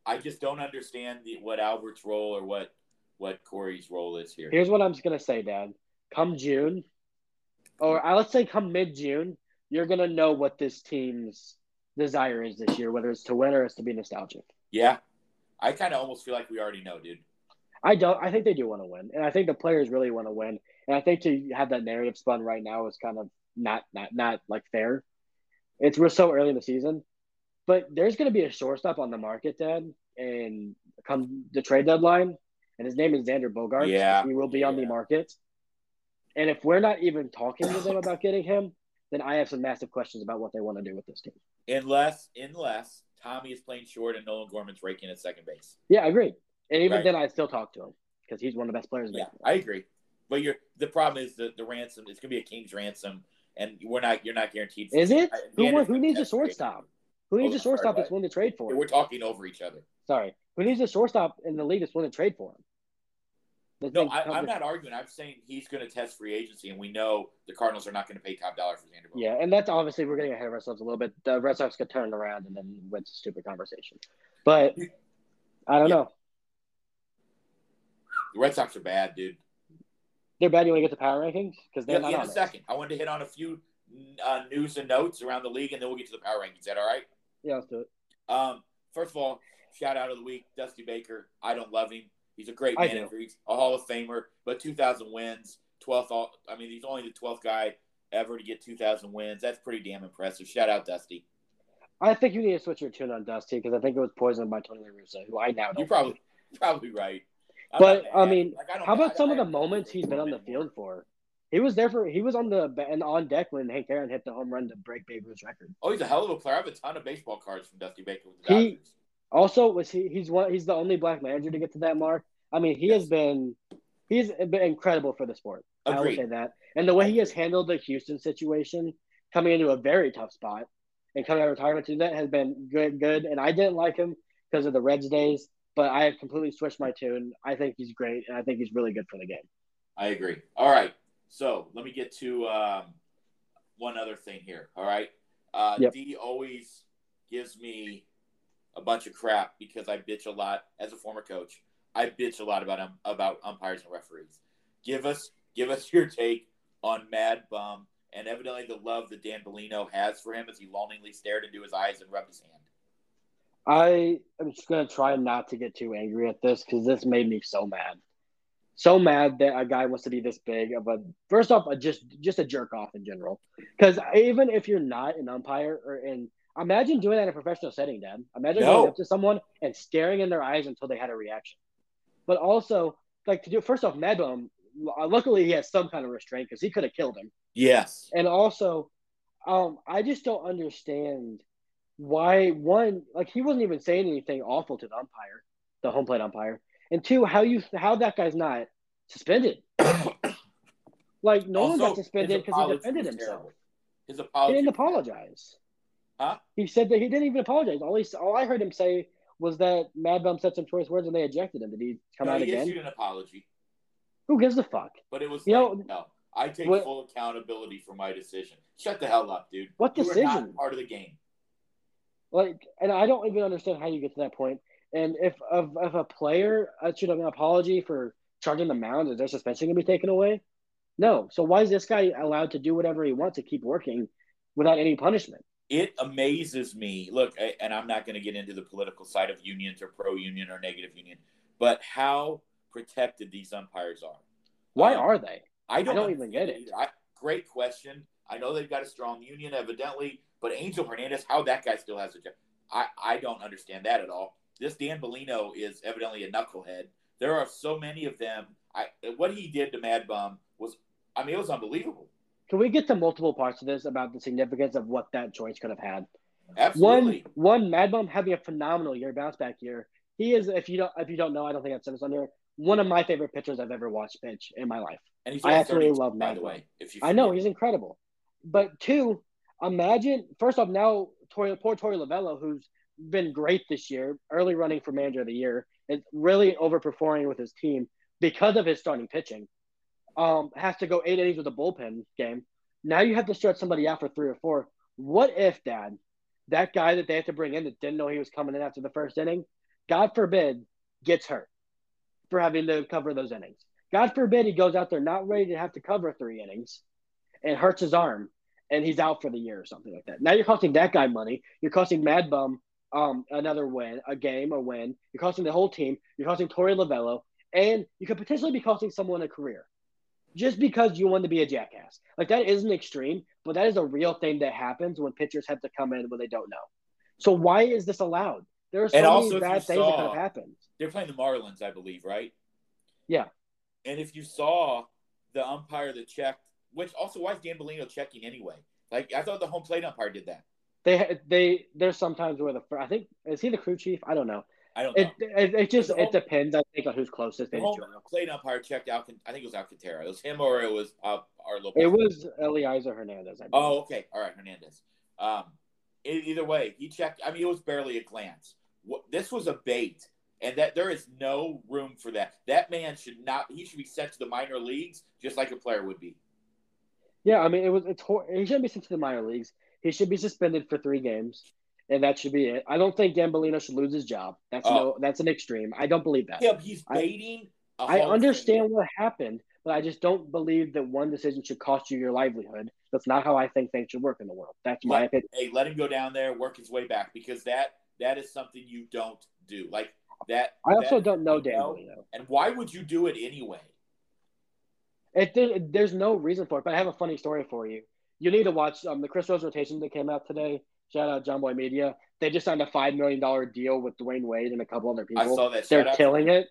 I just don't understand what Albert's role or what Corey's role is here. Here's what I'm just going to say, Dad. Come June, or let's say come mid-June, you're going to know what this team's desire is this year, whether it's to win or it's to be nostalgic. Yeah. I kind of almost feel like we already know, dude. I think they do want to win, and I think the players really want to win. And I think to have that narrative spun right now is kind of not like fair. It's we're so early in the season, but there's going to be a shortstop on the market, Dad, and come the trade deadline, and his name is Xander Bogaerts. Yeah, he will be on the market. And if we're not even talking to them about getting him, then I have some massive questions about what they want to do with this team. Unless Tommy is playing short and Nolan Gorman's raking at second base. Yeah, I agree. And even then, I still talk to him because he's one of the best players. Yeah, I agree. But the problem is the ransom. It's going to be a King's ransom. And you're not guaranteed. Is it? Who needs a shortstop? Who needs a shortstop that's willing to trade for him? We're talking over each other. Sorry. Who needs a shortstop in the league that's willing to trade for him? I'm not arguing. I'm saying he's going to test free agency, and we know the Cardinals are not going to pay top dollar for Xander Bogaerts. Yeah, and that's obviously we're getting ahead of ourselves a little bit. The Red Sox could turn around and then went to stupid conversation. But I don't know. The Red Sox are bad, dude. They're bad. You want to get the power rankings? Because they're not in a second. I wanted to hit on a few news and notes around the league, and then we'll get to the power rankings. Is that all right? Yeah, let's do it. First of all, shout out of the week, Dusty Baker. I don't love him. He's a great manager. He's a Hall of Famer, but 2,000 wins, 12th. I mean, he's only the 12th guy ever to get 2,000 wins. That's pretty damn impressive. Shout out, Dusty. I think you need to switch your tune on Dusty because I think it was poisoned by Tony La Russa, who I now don't. You're probably right. But I mean, how about some of the moments he's been on the field for? He was on the and on deck when Hank Aaron hit the home run to break Babe Ruth's record. Oh, he's a hell of a player. I have a ton of baseball cards from Dusty Baker with the Dodgers. He's the only black manager to get to that mark. I mean, he's been incredible for the sport. Agreed. I will say that. And the way he has handled the Houston situation, coming into a very tough spot and coming out of retirement to that has been good. And I didn't like him because of the Reds days. But I have completely switched my tune. I think he's great, and I think he's really good for the game. I agree. All right. So let me get to one other thing here. All right. D always gives me a bunch of crap because I bitch a lot. As a former coach, I bitch a lot about umpires and referees. Give us your take on Mad Bum and evidently the love that Dan Bellino has for him as he longingly stared into his eyes and rubbed his hand. I am just going to try not to get too angry at this because this made me so mad. So mad that a guy wants to be this big of a – first off, just a jerk-off in general. Because even if you're not an umpire imagine doing that in a professional setting, Dad. Imagine going up to someone and staring in their eyes until they had a reaction. But also, like to do – first off, Mad Bum, luckily he has some kind of restraint because he could have killed him. Yes. And also, I just don't understand – why, one, like he wasn't even saying anything awful to the umpire, the home plate umpire, and two, how that guy's not suspended. Like no one got suspended because he defended himself. Terrible. His apology. He didn't apologize. Huh? He said that he didn't even apologize. All I heard him say was that Mad Bum said some choice words and they ejected him. Did he come out again? He issued an apology. Who gives a fuck? But it was I take full accountability for my decision. Shut the hell up, dude. What decision? You are not part of the game. Like, and I don't even understand how you get to that point. And if a player should have an apology for charging the mound, is their suspension going to be taken away? No. So why is this guy allowed to do whatever he wants to keep working without any punishment? It amazes me. Look, and I'm not going to get into the political side of unions or pro-union or negative union, but how protected these umpires are. Why are they? I don't even get it. Great question. I know they've got a strong union, evidently, but Angel Hernandez, how that guy still has a job, I don't understand that at all. This Dan Bellino is evidently a knucklehead. There are so many of them. What he did to Mad Bum was, I mean, it was unbelievable. Can we get to multiple parts of this about the significance of what that choice could have had? Absolutely. One, Mad Bum having a phenomenal year, bounce back year. He is, if you don't know, I don't think I've said this on here, one of my favorite pitchers I've ever watched pitch in my life. And he's absolutely love Mad Bum. By the way, I know he's incredible. But two, imagine first off now, poor Torey Lovello, who's been great this year, early running for manager of the year, is really overperforming with his team because of his starting pitching. Has to go 8 innings with a bullpen game. Now you have to stretch somebody out for 3 or 4. What if, Dad, that guy that they had to bring in that didn't know he was coming in after the first inning, God forbid, gets hurt for having to cover those innings. God forbid he goes out there not ready to have to cover 3 innings and hurts his arm and he's out for the year or something like that. Now you're costing that guy money. You're costing Mad Bum a win. You're costing the whole team. You're costing Torey Lovello. And you could potentially be costing someone a career. Just because you want to be a jackass. Like, that isn't extreme, but that is a real thing that happens when pitchers have to come in when they don't know. So why is this allowed? There are so many bad things that could have happened. They're playing the Marlins, I believe, right? Yeah. And if you saw the umpire that checked, which also, why is Dan Bellino checking anyway? Like, I thought the home plate umpire did that. There's sometimes where is he the crew chief? I don't know. I don't know. It depends, I think, on who's closest. The home plate umpire checked out. I think it was Alcantara. It was him or it was Lopez. It was Eliezer Hernandez. Oh, okay. All right, Hernandez. Either way, he checked. I mean, it was barely a glance. This was a bait, and that there is no room for that. That man should not – he should be sent to the minor leagues just like a player would be. Yeah, I mean, he shouldn't be sent to the minor leagues. He should be suspended for 3 games. And that should be it. I don't think Dan Bellino should lose his job. That's an extreme. I don't believe that. Yeah, he's baiting. I understand what happened, but I just don't believe that one decision should cost you your livelihood. That's not how I think things should work in the world. That's my opinion. Hey, let him go down there, work his way back, because that is something you don't do. Like that. I also don't know Dan Bellino. And why would you do it anyway? There's no reason for it, but I have a funny story for you. You need to watch the Chris Rose rotation that came out today. Shout out John Boy Media. They just signed a $5 million deal with Dwayne Wade and a couple other people. I saw that. They're killing it.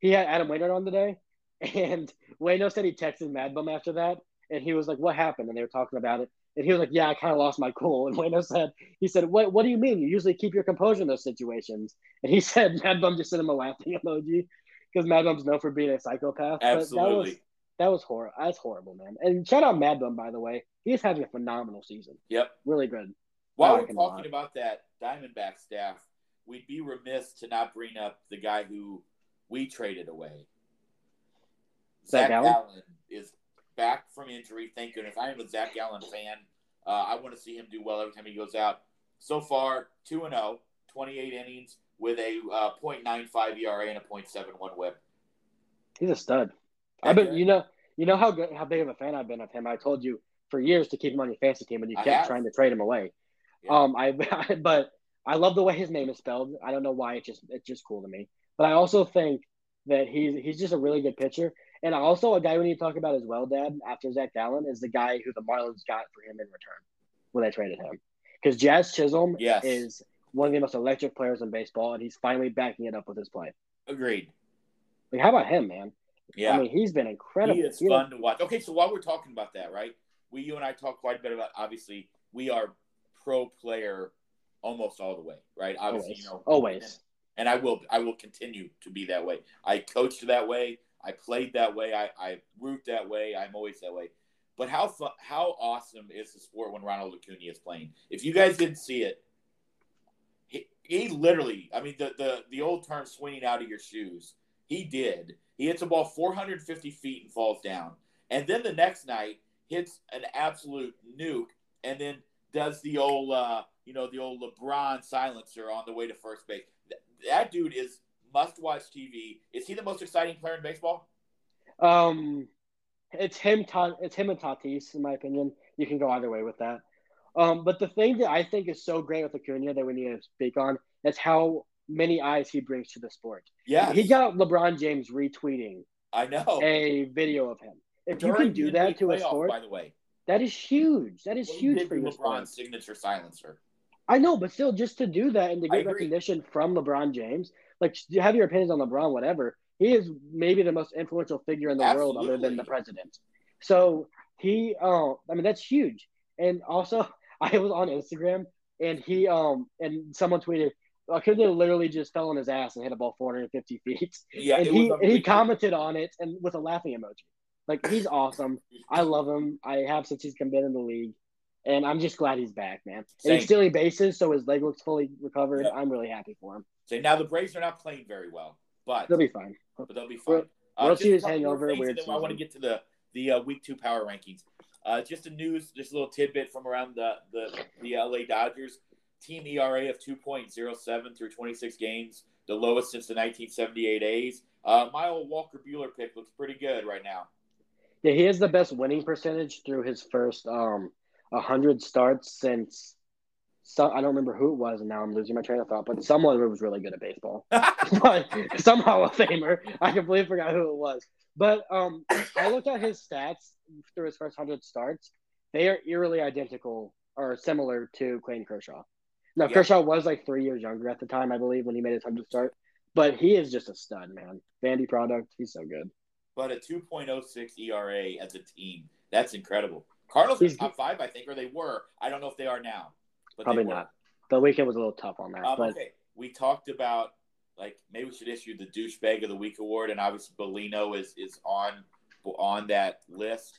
He had Adam Wainwright on today, and Waino said he texted Mad Bum after that, and he was like, "What happened?" And they were talking about it, and he was like, "Yeah, I kind of lost my cool." And Waino said, "He said, what do you mean? You usually keep your composure in those situations." And he said, Mad Bum just sent him a laughing emoji because Mad Bum's known for being a psychopath. Absolutely. But that was horrible. That's horrible, man. And shout out Mad Bum, by the way. He's having a phenomenal season. Yep. Really good. While we're talking about that Diamondback staff, we'd be remiss to not bring up the guy who we traded away. Zach Gallen is back from injury. Thank goodness. I am a Zach Gallen fan. I want to see him do well every time he goes out. So far, 2-0, 28 innings with a .95 ERA and a .71 WHIP. He's a stud. You know how big of a fan I've been of him. I told you for years to keep him on your fantasy team, and you kept trying to trade him away. Yeah. But I love the way his name is spelled. I don't know why it's just cool to me. But I also think that he's just a really good pitcher, and also a guy we need to talk about as well, Dad. After Zach Gallen is the guy who the Marlins got for him in return when they traded him, because Jazz Chisholm is one of the most electric players in baseball, and he's finally backing it up with his play. Agreed. Like, how about him, man? Yeah, I mean, he's been incredible. He is fun to watch. Okay, so while we're talking about that, right? You and I talk quite a bit about, obviously, we are pro player almost all the way, right? Obviously, always. You know, always. And I will continue to be that way. I coached that way. I played that way. I root that way. I'm always that way. But how awesome is the sport when Ronald Acuna is playing? If you guys didn't see it, he literally, I mean, the old term swinging out of your shoes, he did. He hits a ball 450 feet and falls down. And then the next night, hits an absolute nuke, and then does the old you know, the old LeBron silencer on the way to first base. That dude is must-watch TV. Is he the most exciting player in baseball? It's him and Tatis, in my opinion. You can go either way with that. But the thing that I think is so great with Acuna that we need to speak on is how many eyes he brings to the sport. Yeah, he got LeBron James retweeting. I know a video of him. If during you can do that to playoff, a sport, by the way, that is huge. That is huge for LeBron's sport. Signature silencer. I know, but still, just to do that and to get recognition from LeBron James, like you have your opinions on LeBron, whatever. He is maybe the most influential figure in the world, other than the president. So he, I mean, that's huge. And also, I was on Instagram, and he, and someone tweeted, Acuna literally just fell on his ass and hit a ball 450 feet. Yeah, and he commented on it and with a laughing emoji. Like, he's awesome. I love him. I have since he's been in the league, and I'm just glad he's back, man. Same. And he's stealing bases, so his leg looks fully recovered. Yep. I'm really happy for him. So now the Braves are not playing very well, but they'll be fine. World Series hangover. I want to get to the Week 2 power rankings. Just a little tidbit from around the LA Dodgers. Team ERA of 2.07 through 26 games, the lowest since the 1978 A's. My old Walker Buehler pick looks pretty good right now. Yeah, he has the best winning percentage through his first 100 starts since I don't remember who it was, and now I'm losing my train of thought, but someone who was really good at baseball. But some Hall of Famer. I completely forgot who it was. But I looked at his stats through his first 100 starts. They are eerily identical or similar to Clayton Kershaw. Now, yep. Kershaw was like 3 years younger at the time, I believe, when he made his 100th start. But he is just a stud, man. Vandy product. He's so good. But a 2.06 ERA as a team. That's incredible. Cardinals are top five, I think, or they were. I don't know if they are now. But probably not. The weekend was a little tough on that. But... Okay. We talked about, like, maybe we should issue the Douchebag of the Week award, and obviously Bellino is on that list.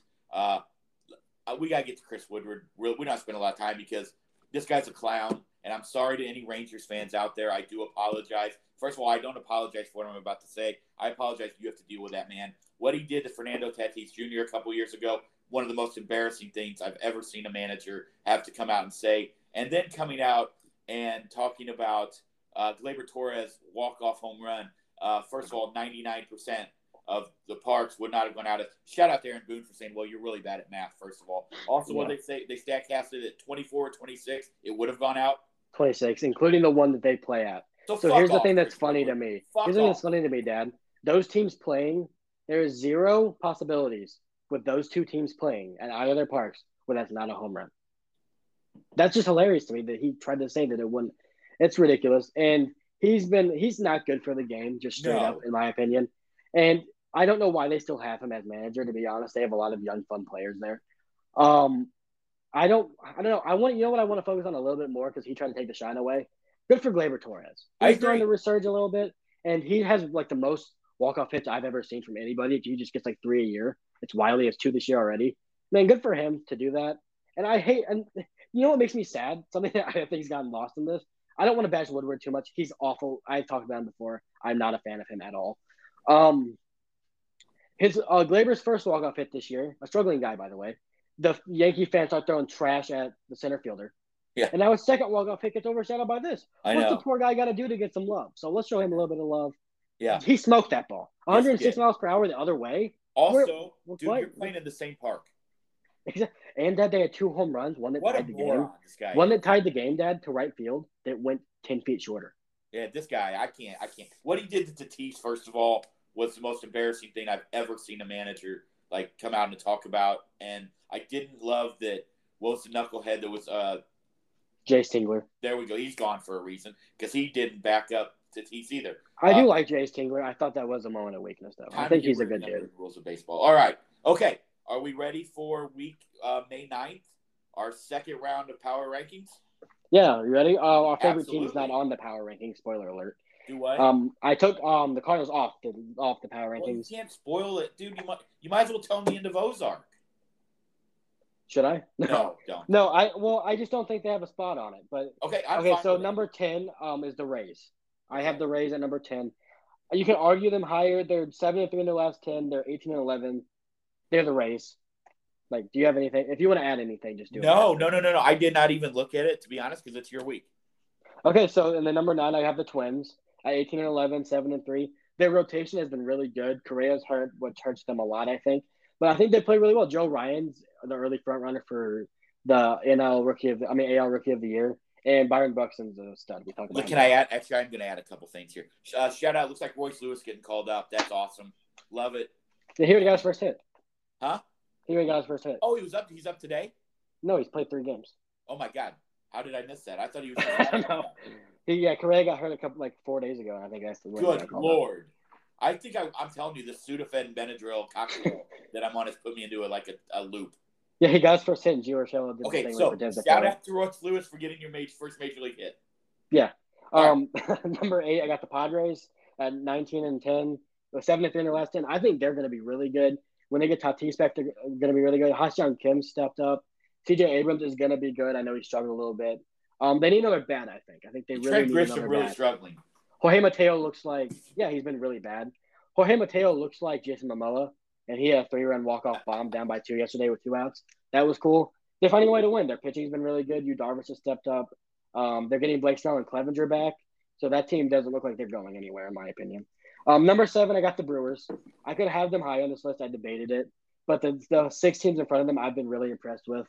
We got to get to Chris Woodward. We're not spending a lot of time because this guy's a clown. And I'm sorry to any Rangers fans out there. I do apologize. First of all, I don't apologize for what I'm about to say. I apologize if you have to deal with that man. What he did to Fernando Tatis Jr. a couple years ago, one of the most embarrassing things I've ever seen a manager have to come out and say. And then coming out and talking about Gleyber Torres' walk-off home run. First of all, 99% of the parks would not have gone out. Shout out to Aaron Boone for saying, well, you're really bad at math, first of all. Also, yeah. What did they say? They stat-casted at 24 or 26. It would have gone out. 26, including the one that they play at. So here's the thing that's funny to me. Here's the thing that's funny to me, Dad. Those teams playing, there is zero possibilities with those two teams playing at either of their parks where that's not a home run. That's just hilarious to me that he tried to say that it wouldn't. It's ridiculous. And he's not good for the game, just straight up, in my opinion. And I don't know why they still have him as manager, to be honest. They have a lot of young, fun players there. I don't know. I want to focus on a little bit more because he tried to take the shine away. Good for Gleyber Torres. He's starting to resurge a little bit, and he has like the most walk-off hits I've ever seen from anybody. He just gets like three a year. It's Wiley has two this year already. Man, good for him to do that. And you know what makes me sad? Something that I think he's gotten lost in this. I don't want to bash Woodward too much. He's awful. I talked about him before. I'm not a fan of him at all. His Gleyber's first walk-off hit this year, a struggling guy, by the way. The Yankee fans start throwing trash at the center fielder. Yeah. And now his second walk-off hit gets overshadowed by this. What's the poor guy got to do to get some love? So let's show him a little bit of love. Yeah. He smoked that ball. 106 miles per hour the other way. Also, you're playing in the same park. And, Dad, they had two home runs, one that tied the game. One that tied the game, Dad, to right field that went 10 feet shorter. Yeah, this guy, I can't. What he did to Tatis, first of all, was the most embarrassing thing I've ever seen a manager like come out and talk about. And I didn't love that. What was the knucklehead that was Jay Stingler? There we go. He's gone for a reason because he didn't back up Tatis either. I do like Jay Stingler. I thought that was a moment of weakness, though. I think he's a good dude. Rules of baseball. All right. Okay. Are we ready for week May 9th, our second round of power rankings? Yeah. You ready? Our favorite team's not on the power rankings. Spoiler alert. Do what? I took the Cardinals off the power rankings. Well, you can't spoil it, dude. You might as well tell me end of Ozark. Should I? No, don't. No, I just don't think they have a spot on it. But okay. So number 10 is the Rays. I have the Rays at number 10. You can argue them higher. They're 7-3 in their last 10. They're 18-11. They're the Rays. Like, do you have anything? If you want to add anything, just do it. No. I did not even look at it, to be honest, because it's your week. Okay, so in the number 9, I have the Twins at 18-11, 7-3. Their rotation has been really good. Correa's hurt, which hurts them a lot, I think. But I think they play really well. Joe Ryan's the early front runner for the AL Rookie of the Year. And Byron Buxton's a stud. We talked about. Look, I add? Actually, I'm going to add a couple things here. Shout out. Looks like Royce Lewis getting called up. That's awesome. Love it. Yeah, he got his first hit. Huh? He got his first hit. Oh, he was up. He's up today. No, he's played 3 games. Oh my God! How did I miss that? I thought he was. No. Correa got hurt like 4 days ago. And I think that's the. Good Lord! Out. I think I'm telling you, the Sudafed and Benadryl cocktail that I'm on has put me into a loop. Yeah, he got his first hit, and Gio Urshela did the thing. Okay, so shout out to Royce Lewis for getting your first major league hit. Yeah. Number 8, I got the Padres at 19-10, 7-3 in their last 10. I think they're going to be really good. When they get Tatis back, they're going to be really good. Ha-Seong Kim stepped up. C.J. Abrams is going to be good. I know he struggled a little bit. They need another bat, I think. I think they really need another bat. Trent Grisham really struggling. Jorge Mateo looks like – yeah, he's been really bad. Jorge Mateo looks like Jason Momoa. And he had a 3-run walk-off bomb down by 2 yesterday with 2 outs. That was cool. They're finding a way to win. Their pitching's been really good. Yu Darvish has stepped up. They're getting Blake Snell and Clevinger back. So that team doesn't look like they're going anywhere, in my opinion. Number 7, I got the Brewers. I could have them high on this list. I debated it. But the 6 teams in front of them I've been really impressed with.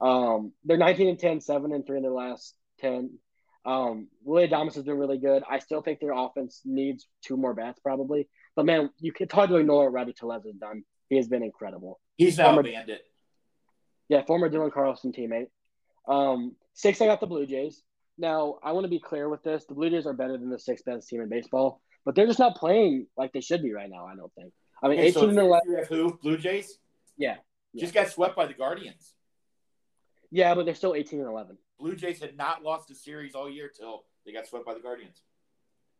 They're 19-10, 7-3 in their last 10. Willie Adames has been really good. I still think their offense needs 2 more bats probably. But, man, it's hard to ignore what Roddy Tellez has done. He has been incredible. He's now a bandit. Yeah, former Dylan Carlson teammate. 6, I got the Blue Jays. Now, I want to be clear with this. The Blue Jays are better than the 6th best team in baseball, but they're just not playing like they should be right now, I don't think. I mean, 18-11. Who? Blue Jays? Yeah. Just got swept by the Guardians. Yeah, but they're still 18-11. Blue Jays had not lost a series all year till they got swept by the Guardians.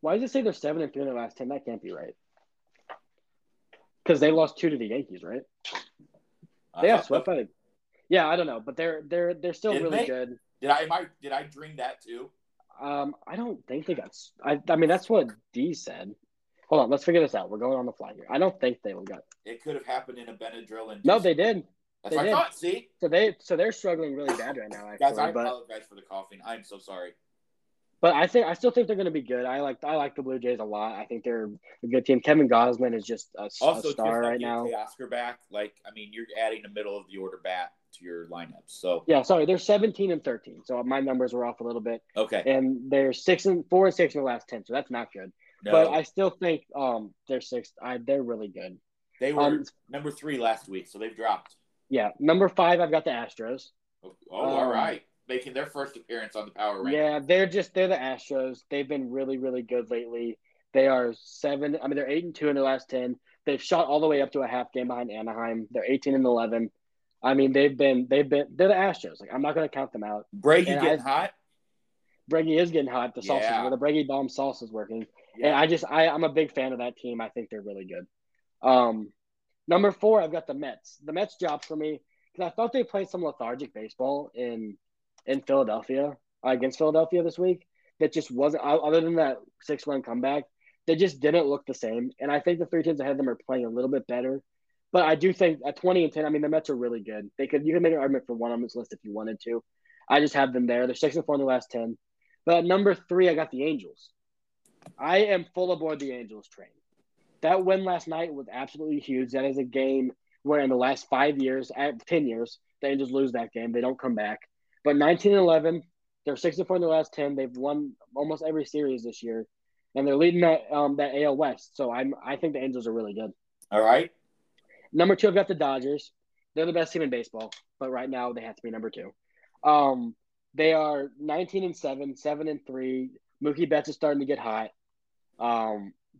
Why does it say they're 7-3 in their last 10? That can't be right. Because they lost 2 to the Yankees, right? They got swept by the. Yeah, I don't know, but they're still really good. Did I dream that too? I don't think they got. I mean, that's what D said. Hold on, let's figure this out. We're going on the fly here. I don't think they got. It could have happened in a Benadryl. No, they did. That's what I thought. See, so they're struggling really bad right now. Actually, guys, I apologize for the coughing. I'm so sorry. But I still think they're going to be good. I like the Blue Jays a lot. I think they're a good team. Kevin Gosman is just a star right now. Also, Oscar back. Like, I mean, you're adding a middle of the order bat to your lineup. So yeah, sorry, they're 17-13. So my numbers were off a little bit. Okay, and they're 6-4 and 6 in the last 10. So that's not good. No. But I still think they're 6th. They're really good. They were number 3 last week, so they've dropped. Yeah, number 5. I've got the Astros. Oh, all right. Making their first appearance on the power rank. Yeah, they're the Astros. They've been really, really good lately. They are 8-2 in the last 10. They've shot all the way up to a half game behind Anaheim. They're 18-11. I mean, they're the Astros. Like, I'm not going to count them out. Brady getting hot. Brady is getting hot. The sauce is, the Brady bomb sauce is working. Yeah. And I'm a big fan of that team. I think they're really good. Number 4, I've got the Mets. The Mets job for me, because I thought they played some lethargic baseball in Philadelphia, against Philadelphia this week, that just wasn't – other than that 6-run comeback, they just didn't look the same. And I think the 3 teams ahead of them are playing a little bit better. But I do think at 20-10, I mean, the Mets are really good. You can make an argument for one on this list if you wanted to. I just have them there. They're 6-4 in the last 10. But at number 3, I got the Angels. I am full aboard the Angels train. That win last night was absolutely huge. That is a game where in the last 10 years, the Angels lose that game. They don't come back. But 19-11, they're 6-4 in the last 10. They've won almost every series this year, and they're leading that AL West. So I think the Angels are really good. All right. Number 2, I've got the Dodgers. They're the best team in baseball, but right now they have to be number 2. They are 19-7, 7-3. Mookie Betts is starting to get hot.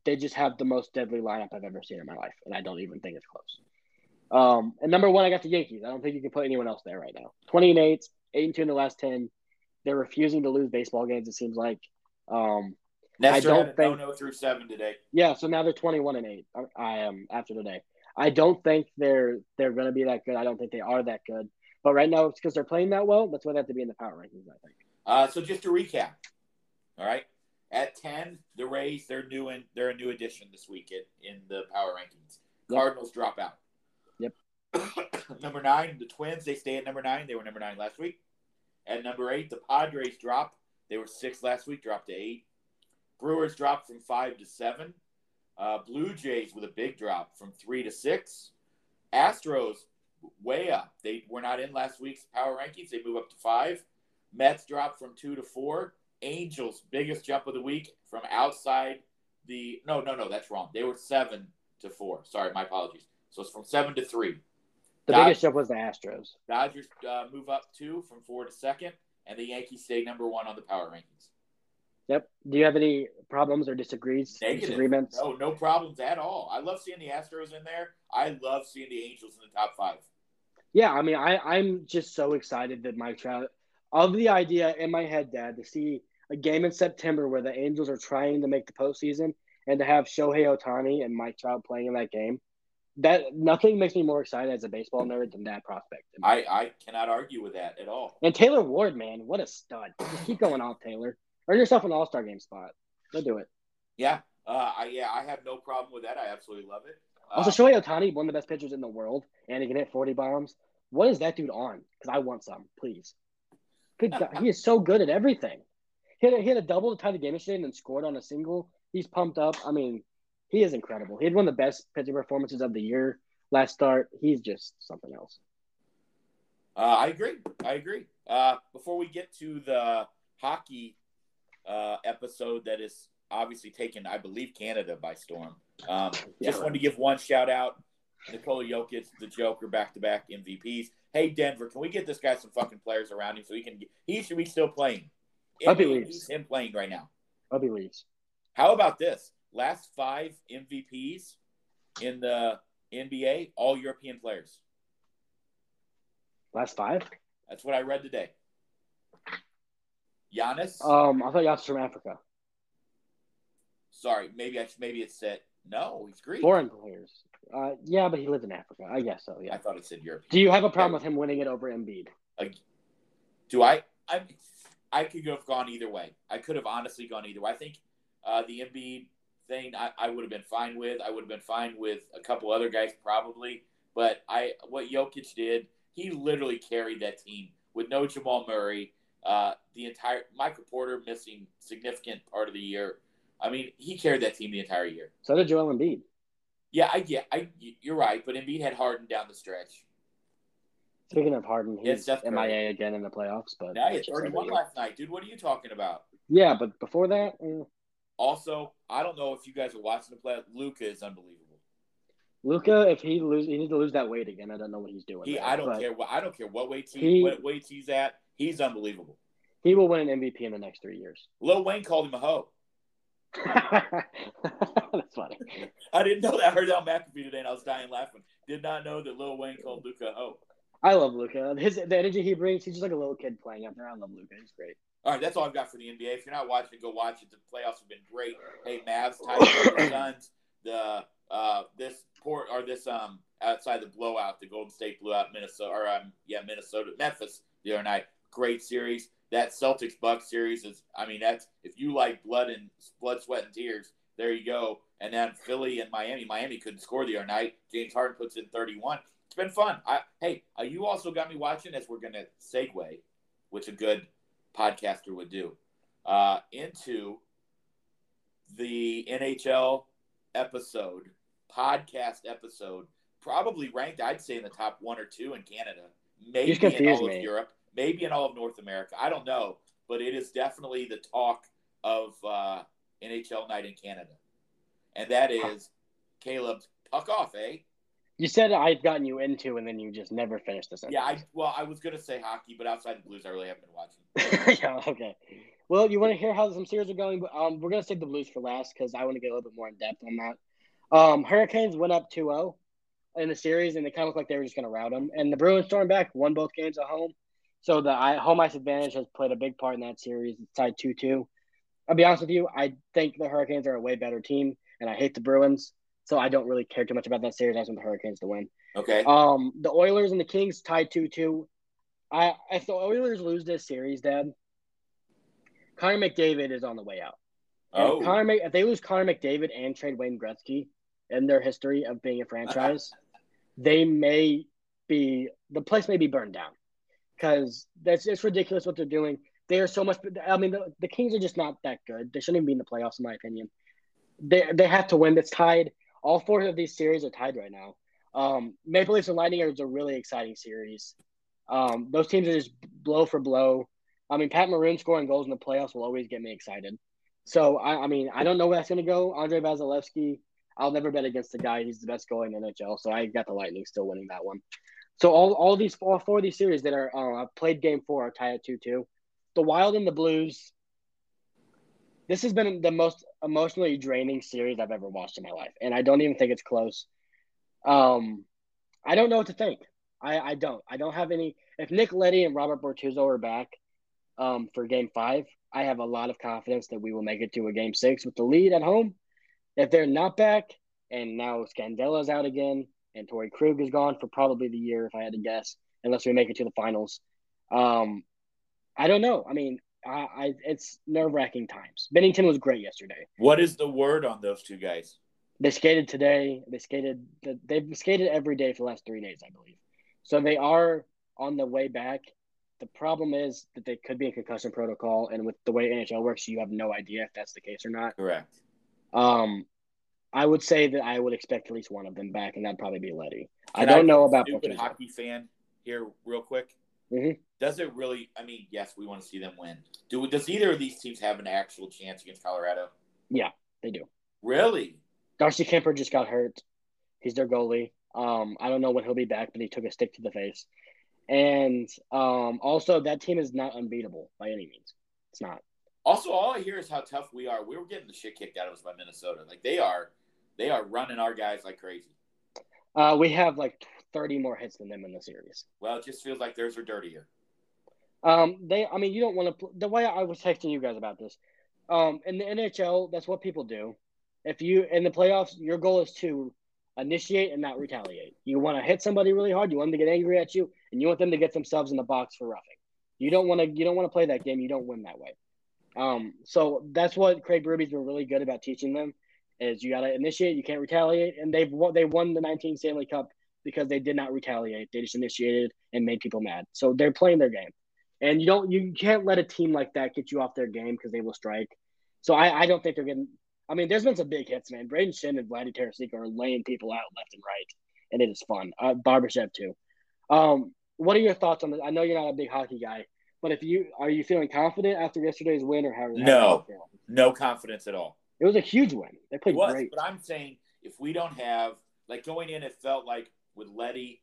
They just have the most deadly lineup I've ever seen in my life, and I don't even think it's close. And number 1, I got the Yankees. I don't think you can put anyone else there right now. 20-8. 8-2 in the last 10. They're refusing to lose baseball games, it seems like. Nestor had a no-no through 7 today. Yeah, so now they're 21-8. I am after today. I don't think they're going to be that good. I don't think they are that good. But right now, it's because they're playing that well. That's why they have to be in the power rankings, I think. So just to recap, all right, at 10, the Rays, they're a new addition this week in the power rankings. Cardinals drop out. Yep. number 9, the Twins, they stay at number 9. They were number 9 last week. At number 8, the Padres drop. They were 6 last week, dropped to 8. Brewers dropped from 5 to 7. Blue Jays with a big drop from 3 to 6. Astros, way up. They were not in last week's power rankings. They move up to 5. Mets dropped from 2 to 4. Angels, biggest jump of the week from outside the – no, that's wrong. They were 7 to 4. Sorry, my apologies. So it's from 7 to 3. The biggest jump was the Astros. Dodgers move up 2 from 4 to 2nd, and the Yankees stay number 1 on the power rankings. Yep. Do you have any problems or disagreements? No problems at all. I love seeing the Astros in there. I love seeing the Angels in the top 5. Yeah, I mean, I'm just so excited that Mike Trout – of the idea in my head, Dad, to see a game in September where the Angels are trying to make the postseason and to have Shohei Ohtani and Mike Trout playing in that game, that nothing makes me more excited as a baseball nerd than that prospect. I cannot argue with that at all. And Taylor Ward, man, what a stud. Just keep going off, Taylor. Earn yourself an all-star game spot. Go do it. Yeah, I have no problem with that. I absolutely love it. Also, Shohei Ohtani, one of the best pitchers in the world, and he can hit 40 bombs. What is that dude on? Because I want some, please. Good guy. He is so good at everything. He had a double to tie the game yesterday and then scored on a single. He's pumped up. I mean, he is incredible. He had one of the best pitching performances of the year last start. He's just something else. I agree. Before we get to the hockey episode that is obviously taken, I believe, Canada by storm, wanted to give one shout-out. Nikola Jokic, the Joker, back-to-back MVPs. Hey, Denver, can we get this guy some fucking players around him so he can – he should be still playing. Hope he leaves. He's him playing right now. Hope he leaves. How about this? Last 5 MVPs in the NBA, all European players. Last 5? That's what I read today. Giannis? I thought Giannis was from Africa. Sorry, maybe it said – no, he's Greek. Foreign players. Yeah, but he lived in Africa. I guess so, yeah. I thought it said Europe. Do you have a problem with him winning it over Embiid? Do I? I could have gone either way. I could have honestly gone either way. I think the Embiid thing I would have been fine with. I would have been fine with a couple other guys probably. But what Jokic did, he literally carried that team with no Jamal Murray. The entire Michael Porter missing significant part of the year. I mean, he carried that team the entire year. So did Joel Embiid. Yeah, you're right, but Embiid had Harden down the stretch. Speaking of Harden, he's MIA again in the playoffs. But now he had 31 last night. Dude, what are you talking about? Yeah, but before that Also, I don't know if you guys are watching the playoffs. Luka is unbelievable. Luka, if he loses, he needs to lose that weight again. I don't know what he's doing. I don't care what weight he's at. He's unbelievable. He will win an MVP in the next 3 years. Lil Wayne called him a hoe. That's funny. I didn't know that. I heard that on McAfee today, and I was dying laughing. Did not know that Lil Wayne called Luka ho. I love Luka. The energy he brings, he's just like a little kid playing up there. I love Luka. He's great. All right, that's all I've got for the NBA. If you're not watching, go watch it. The playoffs have been great. Hey, Mavs, Titans, Suns. Outside the blowout, the Golden State blew out Memphis the other night. Great series. That Celtics-Bucks series is – I mean, that's – if you like blood, sweat, and tears, there you go. And then Philly and Miami. Miami couldn't score the other night. James Harden puts in 31. It's been fun. You also got me watching, as we're going to segue, which a good podcaster would do, into the NHL episode, podcast episode, probably ranked, I'd say, in the top 1 or 2 in Canada, maybe in all of Europe. Maybe in all of North America. I don't know, but it is definitely the talk of NHL night in Canada. And that is Caleb's puck off, eh? You said I've gotten you into, and then you just never finished the sentence. Yeah, I was going to say hockey, but outside the Blues, I really haven't been watching. Yeah, okay. Well, you want to hear how some series are going? We're going to save the Blues for last because I want to get a little bit more in-depth on that. Hurricanes went up 2-0 in the series, and it kind of looked like they were just going to rout them. And the Bruins stormed back, won both games at home. So the home ice advantage has played a big part in that series. It's tied 2-2. I'll be honest with you, I think the Hurricanes are a way better team, and I hate the Bruins, so I don't really care too much about that series. I just want the Hurricanes to win. Okay. The Oilers and the Kings tied 2-2. If the Oilers lose this series, Dad, Connor McDavid is on the way out. Oh. If they lose Connor McDavid and trade Wayne Gretzky in their history of being a franchise, they may be, the place may be burned down, because that's, it's ridiculous what they're doing. They are so much, I mean, the Kings are just not that good. They shouldn't even be in the playoffs, in my opinion. They have to win. It's tied. All four of these series are tied right now. Maple Leafs and Lightning is a really exciting series. Those teams are just blow for blow. I mean, Pat Maroon scoring goals in the playoffs will always get me excited. So, I mean, I don't know where that's going to go. Andre Vasilevsky, I'll never bet against the guy. He's the best goalie in the NHL. So I got the Lightning still winning that one. So all four of these series that are played game four are tied at 2-2. The Wild and the Blues, this has been the most emotionally draining series I've ever watched in my life. And I don't even think it's close. I don't know what to think. I don't. I don't have any. If Nick Leddy and Robert Bortuzzo are back for game five, I have a lot of confidence that we will make it to a game six with the lead at home. If they're not back, and now Scandella's out again, and Torrey Krug is gone for probably the year, if I had to guess, unless we make it to the finals. I don't know. I mean, it's nerve-wracking times. Bennington was great yesterday. What is the word on those two guys? They skated today. They've skated every day for the last 3 days, I believe. So they are on the way back. The problem is that they could be in concussion protocol, and with the way NHL works, you have no idea if that's the case or not. Correct. I would say that I would expect at least one of them back, and that'd probably be Leddy. I don't know about Bortuzzo. Hockey fan here, real quick. Mm-hmm. Does it really? I mean, yes, we want to see them win. Does either of these teams have an actual chance against Colorado? Yeah, they do. Really? Darcy Kemper just got hurt. He's their goalie. I don't know when he'll be back, but he took a stick to the face. And also, that team is not unbeatable by any means. It's not. Also, all I hear is how tough we are. We were getting the shit kicked out of us by Minnesota. Like, they are running our guys like crazy. We have, like, 30 more hits than them in the series. Well, it just feels like theirs are dirtier. You don't want to – the way I was texting you guys about this, in the NHL, that's what people do. If you – in the playoffs, your goal is to initiate and not retaliate. You want to hit somebody really hard. You want them to get angry at you, and you want them to get themselves in the box for roughing. You don't want to play that game. You don't win that way. So that's what Craig Berube has been really good about teaching them is you got to initiate, you can't retaliate. And they won the 19 Stanley Cup because they did not retaliate. They just initiated and made people mad. So they're playing their game, and you can't let a team like that get you off their game because they will strike. So I don't think they're getting, I mean, there's been some big hits, man. Braden Shen and Vladdy Tarasenko are laying people out left and right, and it is fun. Barbashev too. What are your thoughts on this? I know you're not a big hockey guy. But are you feeling confident after yesterday's win, or how? No confidence at all. It was a huge win. They played great. But I'm saying if we don't have like going in, it felt like with Leddy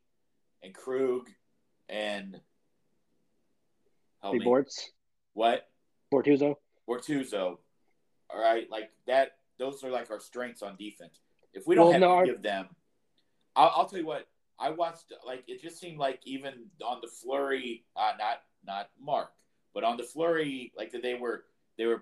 and Krug and Bortuzzo. All right, like that. Those are like our strengths on defense. If we don't have any of them, I'll tell you what. I watched like it just seemed like even on the flurry, not Mark, but on the flurry, like that they were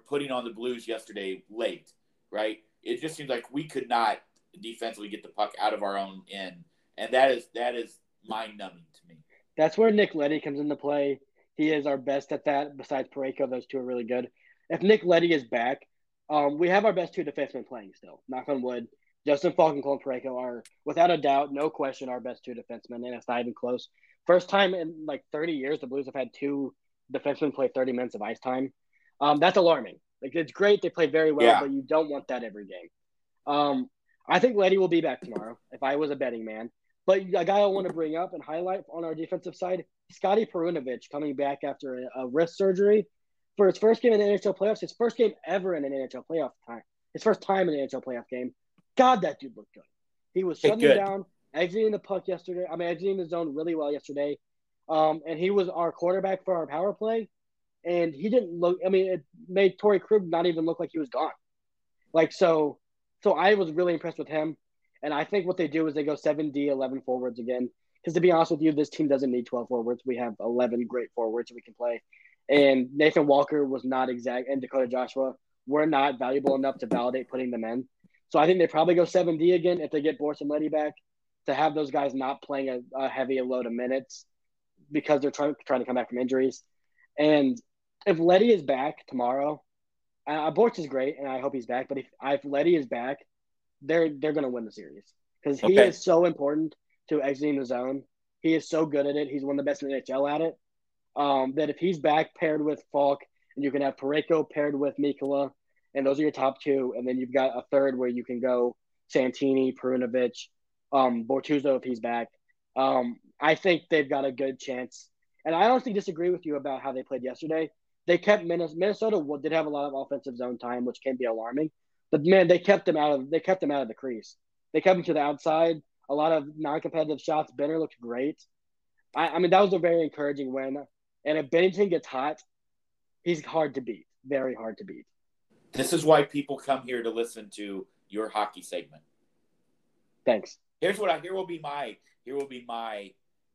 putting on the Blues yesterday late, right? It just seems like we could not defensively get the puck out of our own end, and that is mind numbing to me. That's where Nick Leddy comes into play. He is our best at that. Besides Parayko, those two are really good. If Nick Leddy is back, we have our best two defensemen playing still. Knock on wood. Justin Falkenkohl and Parayko are, without a doubt, no question, our best two defensemen, and it's not even close. First time in like 30 years, the Blues have had two defensemen play 30 minutes of ice time. That's alarming. Like it's great they play very well, But you don't want that every game. I think Leddy will be back tomorrow if I was a betting man. But a guy I want to bring up and highlight on our defensive side, Scotty Perunovich coming back after a wrist surgery for his first game in the NHL playoffs, his first game ever in an NHL playoff time, his first time in an NHL playoff game. God, that dude looked good. He was shutting down. Exiting the puck yesterday. I mean, exiting the zone really well yesterday. And he was our quarterback for our power play. And he didn't look – I mean, it made Torrey Krug not even look like he was gone. Like, so I was really impressed with him. And I think what they do is they go 7D, 11 forwards again. Because to be honest with you, this team doesn't need 12 forwards. We have 11 great forwards we can play. And Nathan Walker was not exact – and Dakota Joshua were not valuable enough to validate putting them in. So I think they probably go 7D again if they get Bortz and Leddy back. To have those guys not playing a heavy load of minutes because they're trying to come back from injuries. And if Leddy is back tomorrow, Bortz is great, and I hope he's back. But if Leddy is back, they're going to win the series because he is so important to exiting the zone He is so good at it. He's one of the best in the NHL at it. That if he's back paired with Falk, and you can have Pareko paired with Mikula, and those are your top two. And then you've got a third where you can go Santini, Perunovic, Bortuzzo if he's back. I think they've got a good chance. And I honestly disagree with you about how they played yesterday. They kept Minnesota did have a lot of offensive zone time, which can be alarming. But man, they kept them out of the crease. They kept them to the outside. A lot of non-competitive shots. Benner looked great. I mean, that was a very encouraging win. And if Bennington gets hot, he's hard to beat. Very hard to beat. This is why people come here to listen to your hockey segment. Thanks. Here will be my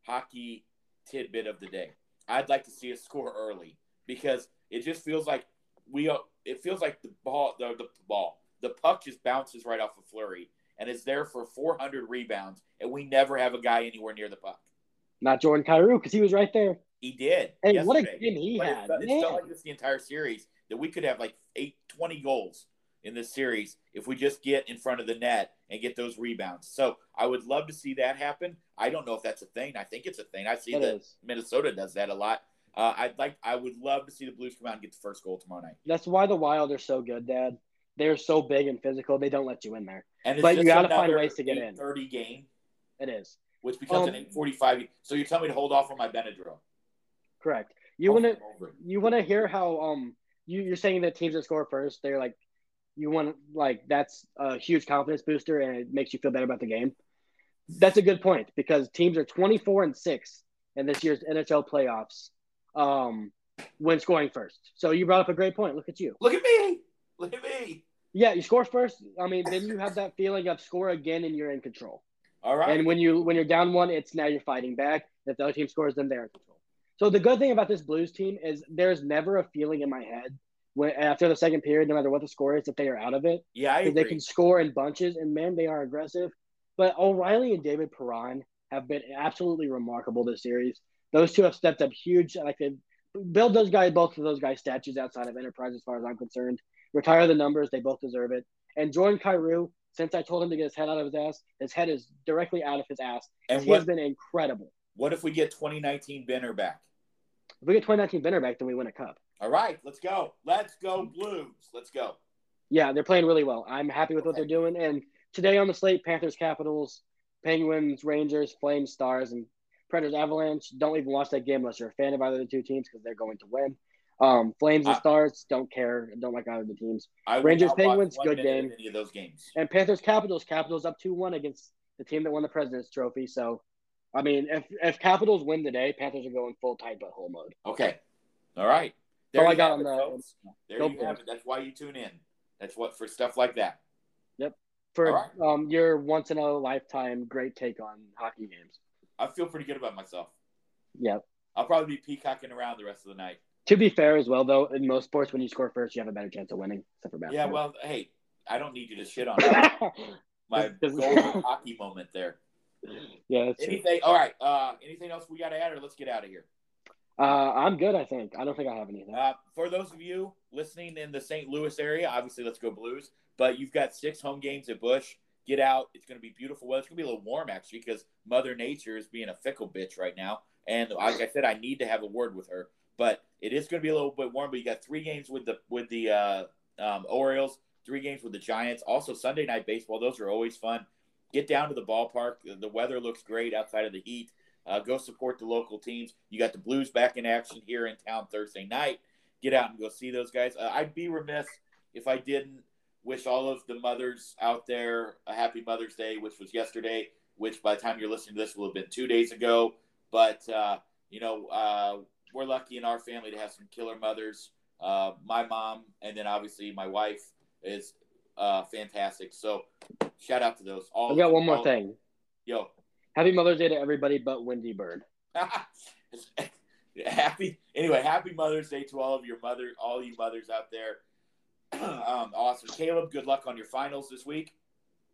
hockey tidbit of the day. I'd like to see a score early because it just feels like the puck just bounces right off a flurry and is there for 400 rebounds, and we never have a guy anywhere near the puck. Not Jordan Kyrou, because he was right there. He did. Hey, yesterday. What a game he had. It felt like this the entire series, that we could have like 20 goals in this series if we just get in front of the net and get those rebounds. So I would love to see that happen. I don't know if that's a thing. I think it's a thing. I see that Minnesota does that a lot. I would love to see the Blues come out and get the first goal tomorrow night. That's why the Wild are so good, Dad. They're so big and physical. They don't let you in there. And it's but you got to find ways to get in. 30 game. It is. Which becomes an 8:45. So you're telling me to hold off on my Benadryl. Correct. You want to hear how you're saying that teams that score first, they're like, that's a huge confidence booster and it makes you feel better about the game. That's a good point because teams are 24-6 in this year's NHL playoffs when scoring first. So you brought up a great point. Look at you. Look at me. Yeah, you score first. I mean, then you have that feeling of score again and you're in control. All right. And when you're down one, it's now you're fighting back. If the other team scores, then they're in control. So the good thing about this Blues team is there's never a feeling in my head when after the second period, no matter what the score is, that they are out of it. Yeah, I agree. They can score in bunches, and, man, they are aggressive. But O'Reilly and David Perron have been absolutely remarkable this series. Those two have stepped up huge. I could build both of those guys statues outside of Enterprise as far as I'm concerned. Retire the numbers. They both deserve it. And Jordan Kyrou, since I told him to get his head out of his ass, his head is directly out of his ass. And he has been incredible. What if we get 2019 Benner back? If we get 2019 Benner back, then we win a cup. All right, let's go. Let's go, Blues. Let's go. Yeah, they're playing really well. I'm happy with what they're doing. And today on the slate, Panthers, Capitals, Penguins, Rangers, Flames, Stars, and Predators, Avalanche. Don't even watch that game unless you're a fan of either of the two teams because they're going to win. Flames and Stars, don't care. Don't like either of the teams. Rangers, Penguins, good game. Any of those games. And Panthers, Capitals up 2-1 against the team that won the President's Trophy. So, I mean, if Capitals win today, Panthers are going full tight but whole mode. Okay. All right. There I got on the – There you have it. That's why you tune in. That's what – for stuff like that. Yep. For your once-in-a-lifetime great take on hockey games. I feel pretty good about myself. Yep. I'll probably be peacocking around the rest of the night. To be fair as well, though, in most sports, when you score first, you have a better chance of winning. Except for basketball. Yeah, well, hey, I don't need you to shit on my golden hockey moment there. Yeah. That's anything? All right. Anything else we got to add, or let's get out of here? I'm good, I think. I don't think I have anything. For those of you listening in the St. Louis area, obviously, let's go Blues. But you've got 6 home games at Busch. Get out. It's going to be beautiful weather. It's going to be a little warm, actually, because Mother Nature is being a fickle bitch right now. And like I said, I need to have a word with her. But it is going to be a little bit warm. But you got 3 games with the Orioles, 3 games with the Giants. Also, Sunday night baseball. Those are always fun. Get down to the ballpark. The weather looks great outside of the heat. Go support the local teams. You got the Blues back in action here in town Thursday night. Get out and go see those guys. I'd be remiss if I didn't wish all of the mothers out there a happy Mother's Day, which was yesterday, which by the time you're listening to this will have been 2 days ago. But, we're lucky in our family to have some killer mothers. My mom and then obviously my wife is fantastic. So shout out to those. I got one more thing. Yo. Happy Mother's Day to everybody but Wendy Bird. Happy Mother's Day to all you mothers out there. Awesome. Caleb, good luck on your finals this week.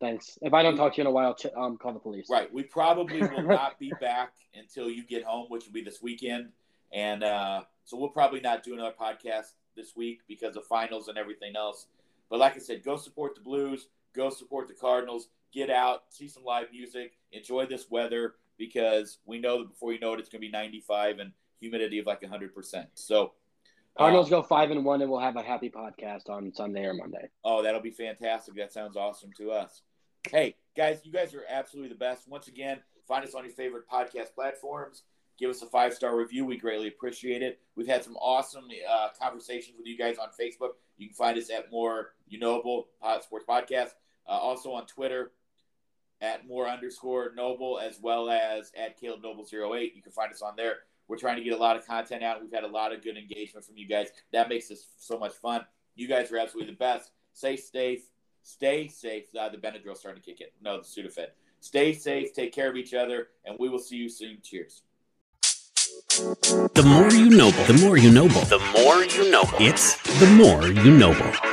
Thanks. If I don't talk to you in a while, call the police. Right. We probably will not be back until you get home, which will be this weekend. And so we'll probably not do another podcast this week because of finals and everything else. But like I said, go support the Blues. Go support the Cardinals. Get out, see some live music, enjoy this weather, because we know that before you know it, it's going to be 95 and humidity of like 100%. So Cardinals go 5-1, and we'll have a happy podcast on Sunday or Monday. Oh, that'll be fantastic. That sounds awesome to us. Hey, guys, you guys are absolutely the best. Once again, find us on your favorite podcast platforms. Give us a 5-star review. We greatly appreciate it. We've had some awesome conversations with you guys on Facebook. You can find us at More Knowable Sports Podcast. Also on Twitter, at More_Noble, as well as at Caleb Noble08. You can find us on there. We're trying to get a lot of content out. We've had a lot of good engagement from you guys. That makes this so much fun. You guys are absolutely the best. Stay safe. The Benadryl's starting to kick in. No, the Sudafed. Stay safe. Take care of each other, and we will see you soon. Cheers. The more you noble, the more you noble, the more you noble. It's the more you noble.